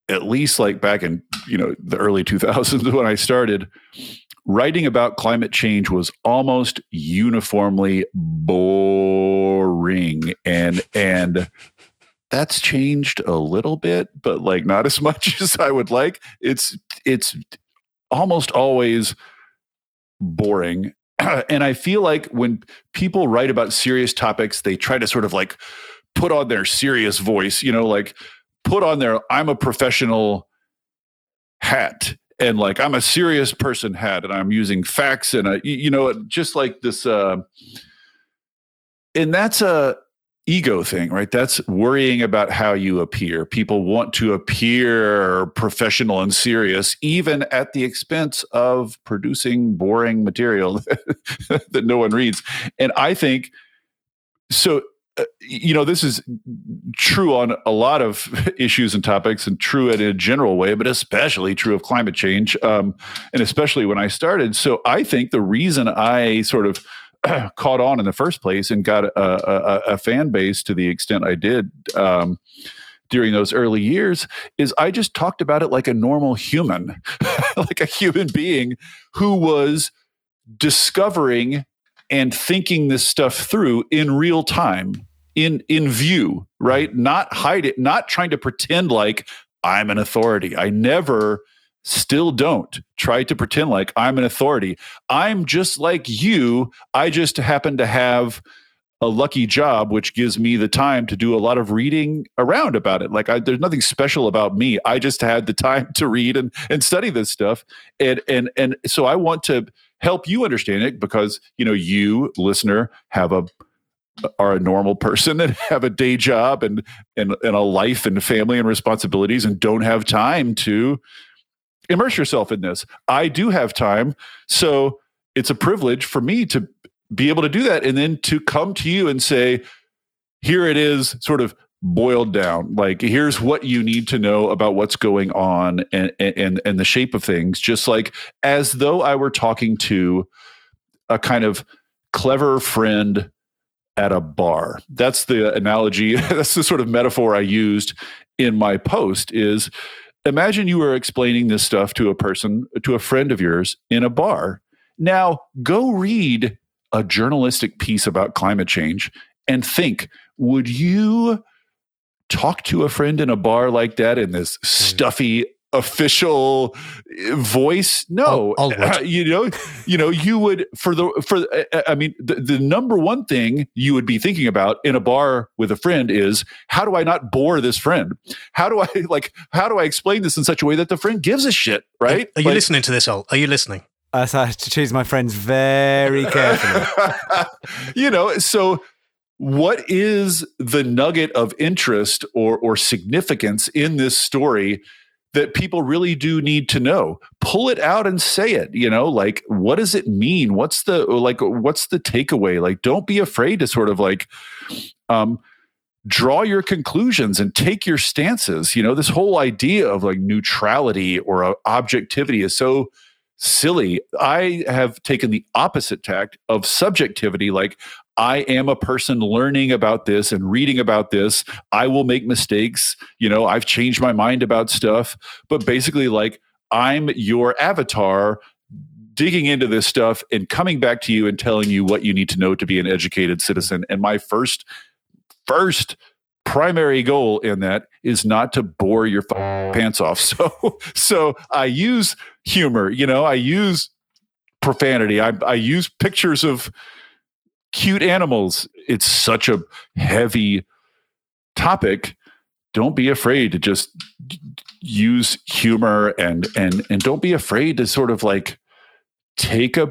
at least like back in you know the early two thousands when I started, writing about climate change was almost uniformly boring, and and that's changed a little bit, but like not as much as I would like. It's it's almost always boring, and I feel like when people write about serious topics, they try to sort of like put on their serious voice, you know, like put on their "I'm a professional" hat. And like, I'm a serious person hat, and I'm using facts and, a, you know, just like this. Uh, and that's a ego thing, right? That's worrying about how you appear. People want to appear professional and serious, even at the expense of producing boring material that no one reads. And I think so. Uh, you know, this is true on a lot of issues and topics, and true in a general way, but especially true of climate change, um, and especially when I started. So I think the reason I sort of caught on in the first place and got a, a, a fan base to the extent I did um, during those early years is I just talked about it like a normal human, like a human being who was discovering and thinking this stuff through in real time, in in view, right? Not hide it, not trying to pretend like I'm an authority. I never, still don't try to pretend like I'm an authority. I'm just like you. I just happen to have a lucky job, which gives me the time to do a lot of reading around about it. Like I, there's nothing special about me. I just had the time to read and, and study this stuff. And, and, and so I want to help you understand it, because you know you, listener, have a are a normal person and have a day job and and and a life and family and responsibilities and don't have time to immerse yourself in this. I do have time. So it's a privilege for me to be able to do that. And then to come to you and say, here it is, sort of boiled down. Like, here's what you need to know about what's going on and, and, and the shape of things, just like as though I were talking to a kind of clever friend at a bar. That's the analogy. That's the sort of metaphor I used in my post is, imagine you were explaining this stuff to a person, to a friend of yours in a bar. Now go read a journalistic piece about climate change and think, would you talk to a friend in a bar like that in this stuffy official voice? No, I'll, I'll uh, you know, you know, you would for the, for, uh, I mean, the, the number one thing you would be thinking about in a bar with a friend is, how do I not bore this friend? How do I like, how do I explain this in such a way that the friend gives a shit, right? Are, are you like, listening to this, Al? Are you listening? I have to choose my friends very carefully. You know, so what is the nugget of interest or or significance in this story that people really do need to know? Pull it out and say it, you know, like, what does it mean? What's the, like, what's the takeaway? Like, don't be afraid to sort of like, um, draw your conclusions and take your stances. You know, this whole idea of like neutrality or uh, objectivity is so silly. I have taken the opposite tack of subjectivity. Like, I am a person learning about this and reading about this. I will make mistakes. You know, I've changed my mind about stuff, but basically like I'm your avatar digging into this stuff and coming back to you and telling you what you need to know to be an educated citizen. And my first, first primary goal in that is not to bore your f- pants off. So, so I use humor, you know, I use profanity. I, I use pictures of cute animals. It's such a heavy topic. Don't be afraid to just use humor and and and don't be afraid to sort of like take a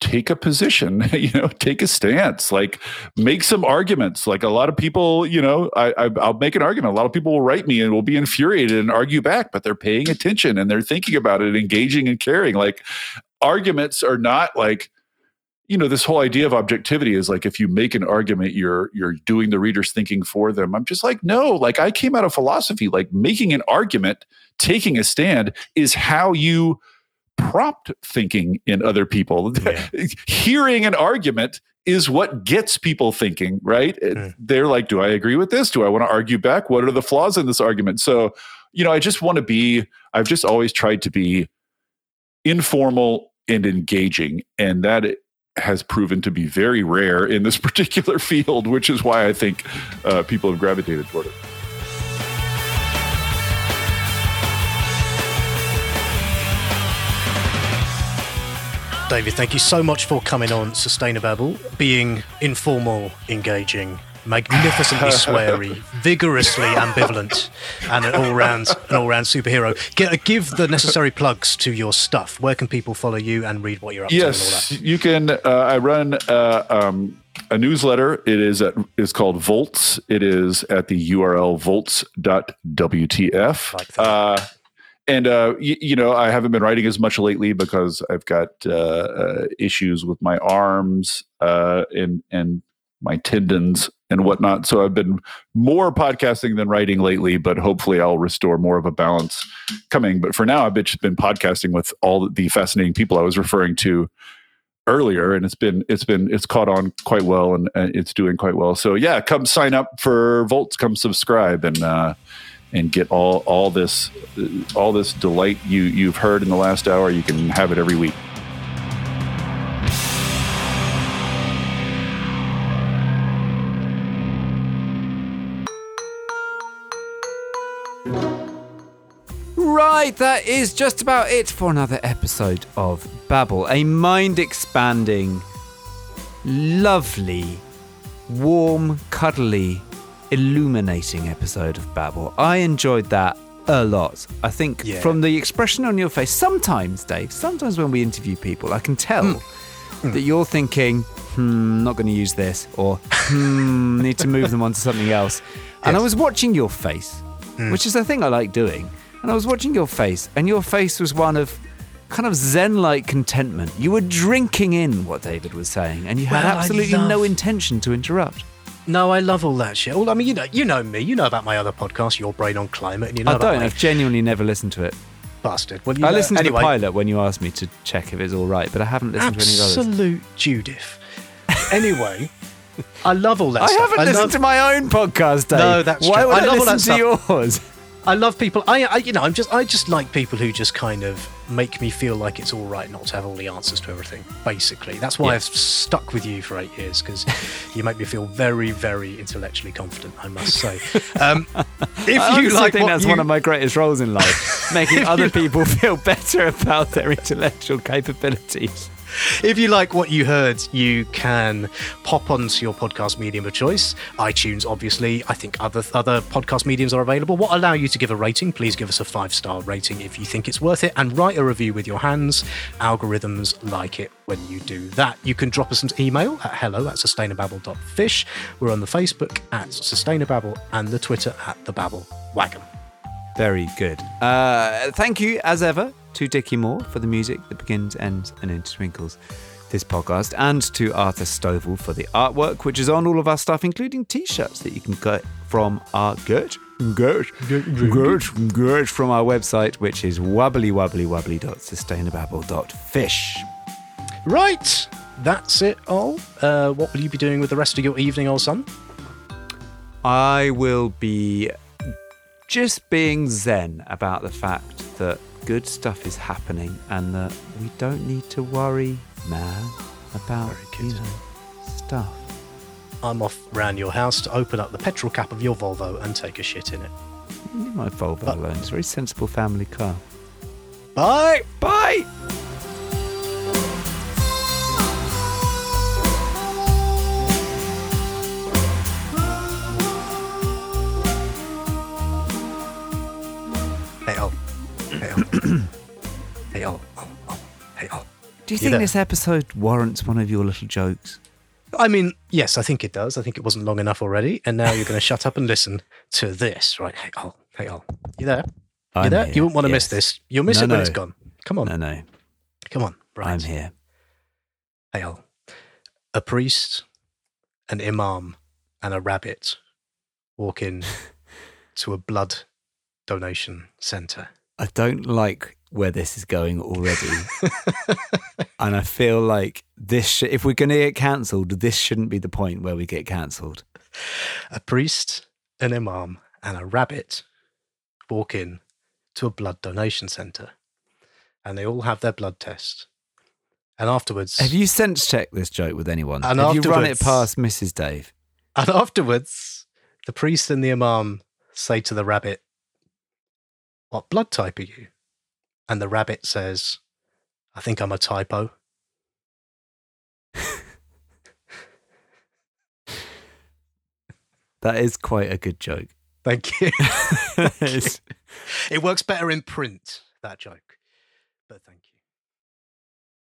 take a position, you know, take a stance, like make some arguments. Like a lot of people, you know, I, I I'll make an argument. A lot of people will write me and will be infuriated and argue back, but they're paying attention and they're thinking about it, engaging and caring. Like arguments are not like, you know, this whole idea of objectivity is like, if you make an argument, you're you're doing the reader's thinking for them. I'm just like, no, like I came out of philosophy, like making an argument, taking a stand is how you prompt thinking in other people. Yeah. Hearing an argument is what gets people thinking, right? Mm. They're like, do I agree with this? Do I want to argue back? What are the flaws in this argument? So, you know, I just want to be, I've just always tried to be informal and engaging. And that has proven to be very rare in this particular field, which is why I think uh, people have gravitated toward it. David, thank you so much for coming on Sustainababble, being informal, engaging, magnificently sweary, vigorously ambivalent, and an all-round an all-round superhero. Get, give the necessary plugs to your stuff. Where can people follow you and read what you're up yes, to? Yes, you can. Uh, I run uh, um, a newsletter. It is at, it's called Volts. It is at the U R L volts dot w t f. Like that. Uh, And, uh, you, you know, I haven't been writing as much lately because I've got uh, uh, issues with my arms uh, and and my tendons and whatnot. So I've been more podcasting than writing lately, but hopefully I'll restore more of a balance coming. But for now, I've just been podcasting with all the fascinating people I was referring to earlier, and it's been it's been it's caught on quite well, and uh, it's doing quite well. So yeah, come sign up for Volts, come subscribe, and uh, and get all all this all this delight you you've heard in the last hour. You can have it every week. Right, that is just about it for another episode of Babble, a mind-expanding, lovely, warm, cuddly, illuminating episode of Babble. I enjoyed that a lot. I think yeah. from the expression on your face, sometimes, Dave, sometimes when we interview people, I can tell mm. that you're thinking, hmm, not going to use this, or hmm, need to move them on to something else. Yes. And I was watching your face, mm. which is a thing I like doing. And I was watching your face, and your face was one of kind of zen-like contentment. You were drinking in what David was saying, and you had well, absolutely love... no intention to interrupt. No, I love all that shit. All I mean, you know, you know me. You know about my other podcast, Your Brain on Climate, and you know I about don't. My... I've genuinely never listened to it. Bastard. Well, you I know... listened to anyway... the pilot when you asked me to check if it's all right, but I haven't listened Absolute to any of others. Absolute Judith. Anyway, I love all that I stuff. Haven't I haven't listened love... to my own podcast, Dave. No, that's Why true. Would I, I love listen all that to yours? I love people. I, I, you know, I'm just. I just like people who just kind of make me feel like it's all right not to have all the answers to everything. Basically, that's why yeah. I've stuck with you for eight years because you make me feel very, very intellectually confident. I must say. Um, if I you like, think that's you... one of my greatest roles in life: making other people feel better about their intellectual capabilities. If you like what you heard, you can pop onto your podcast medium of choice. iTunes, obviously. I think other other podcast mediums are available. What allow you to give a rating? Please give us a five-star rating if you think it's worth it, and write a review with your hands. Algorithms like it when you do that. You can drop us an email at hello at sustainababble dot fish. We're on the Facebook at Sustainababble and the Twitter at the Babble Wagon. Very good. Uh, thank you, as ever, to Dickie Moore for the music that begins, ends, and intertwinkles this podcast, and to Arthur Stovall for the artwork, which is on all of our stuff, including T-shirts that you can get from our Gert, Gert, Gert, Gert, Gert from our website, which is wobbly wobbly wobbly dot sustainababble dot fish. Right, that's it all. Uh, what will you be doing with the rest of your evening, old son? I will be just being zen about the fact that good stuff is happening and that we don't need to worry, man, about you know, stuff. I'm off round your house to open up the petrol cap of your Volvo and take a shit in it. Leave my Volvo but, alone. It's a very sensible family car. Bye! Bye! Hey, oh, oh, oh, hey, oh. Do you think this episode warrants one of your little jokes? I mean, yes, I think it does. I think it wasn't long enough already. And now you're going to shut up and listen to this, right? Hey, oh, hey, oh. You there? You there? Here. You won't want to yes. miss this. You'll miss no, it when no. it's gone. Come on. No, no. Come on, right. I'm here. Hey, oh. A priest, an imam, and a rabbit walk in to a blood donation centre. I don't like where this is going already. And I feel like this, sh- if we're going to get cancelled, this shouldn't be the point where we get cancelled. A priest, an imam, and a rabbit walk in to a blood donation centre and they all have their blood test. And afterwards... Have you sense checked this joke with anyone? And have you run it past Missus Dave? And afterwards, the priest and the imam say to the rabbit, "What blood type are you?" And the rabbit says, "I think I'm a typo." That is quite a good joke. Thank you. Thank you. It works better in print, that joke. But thank you.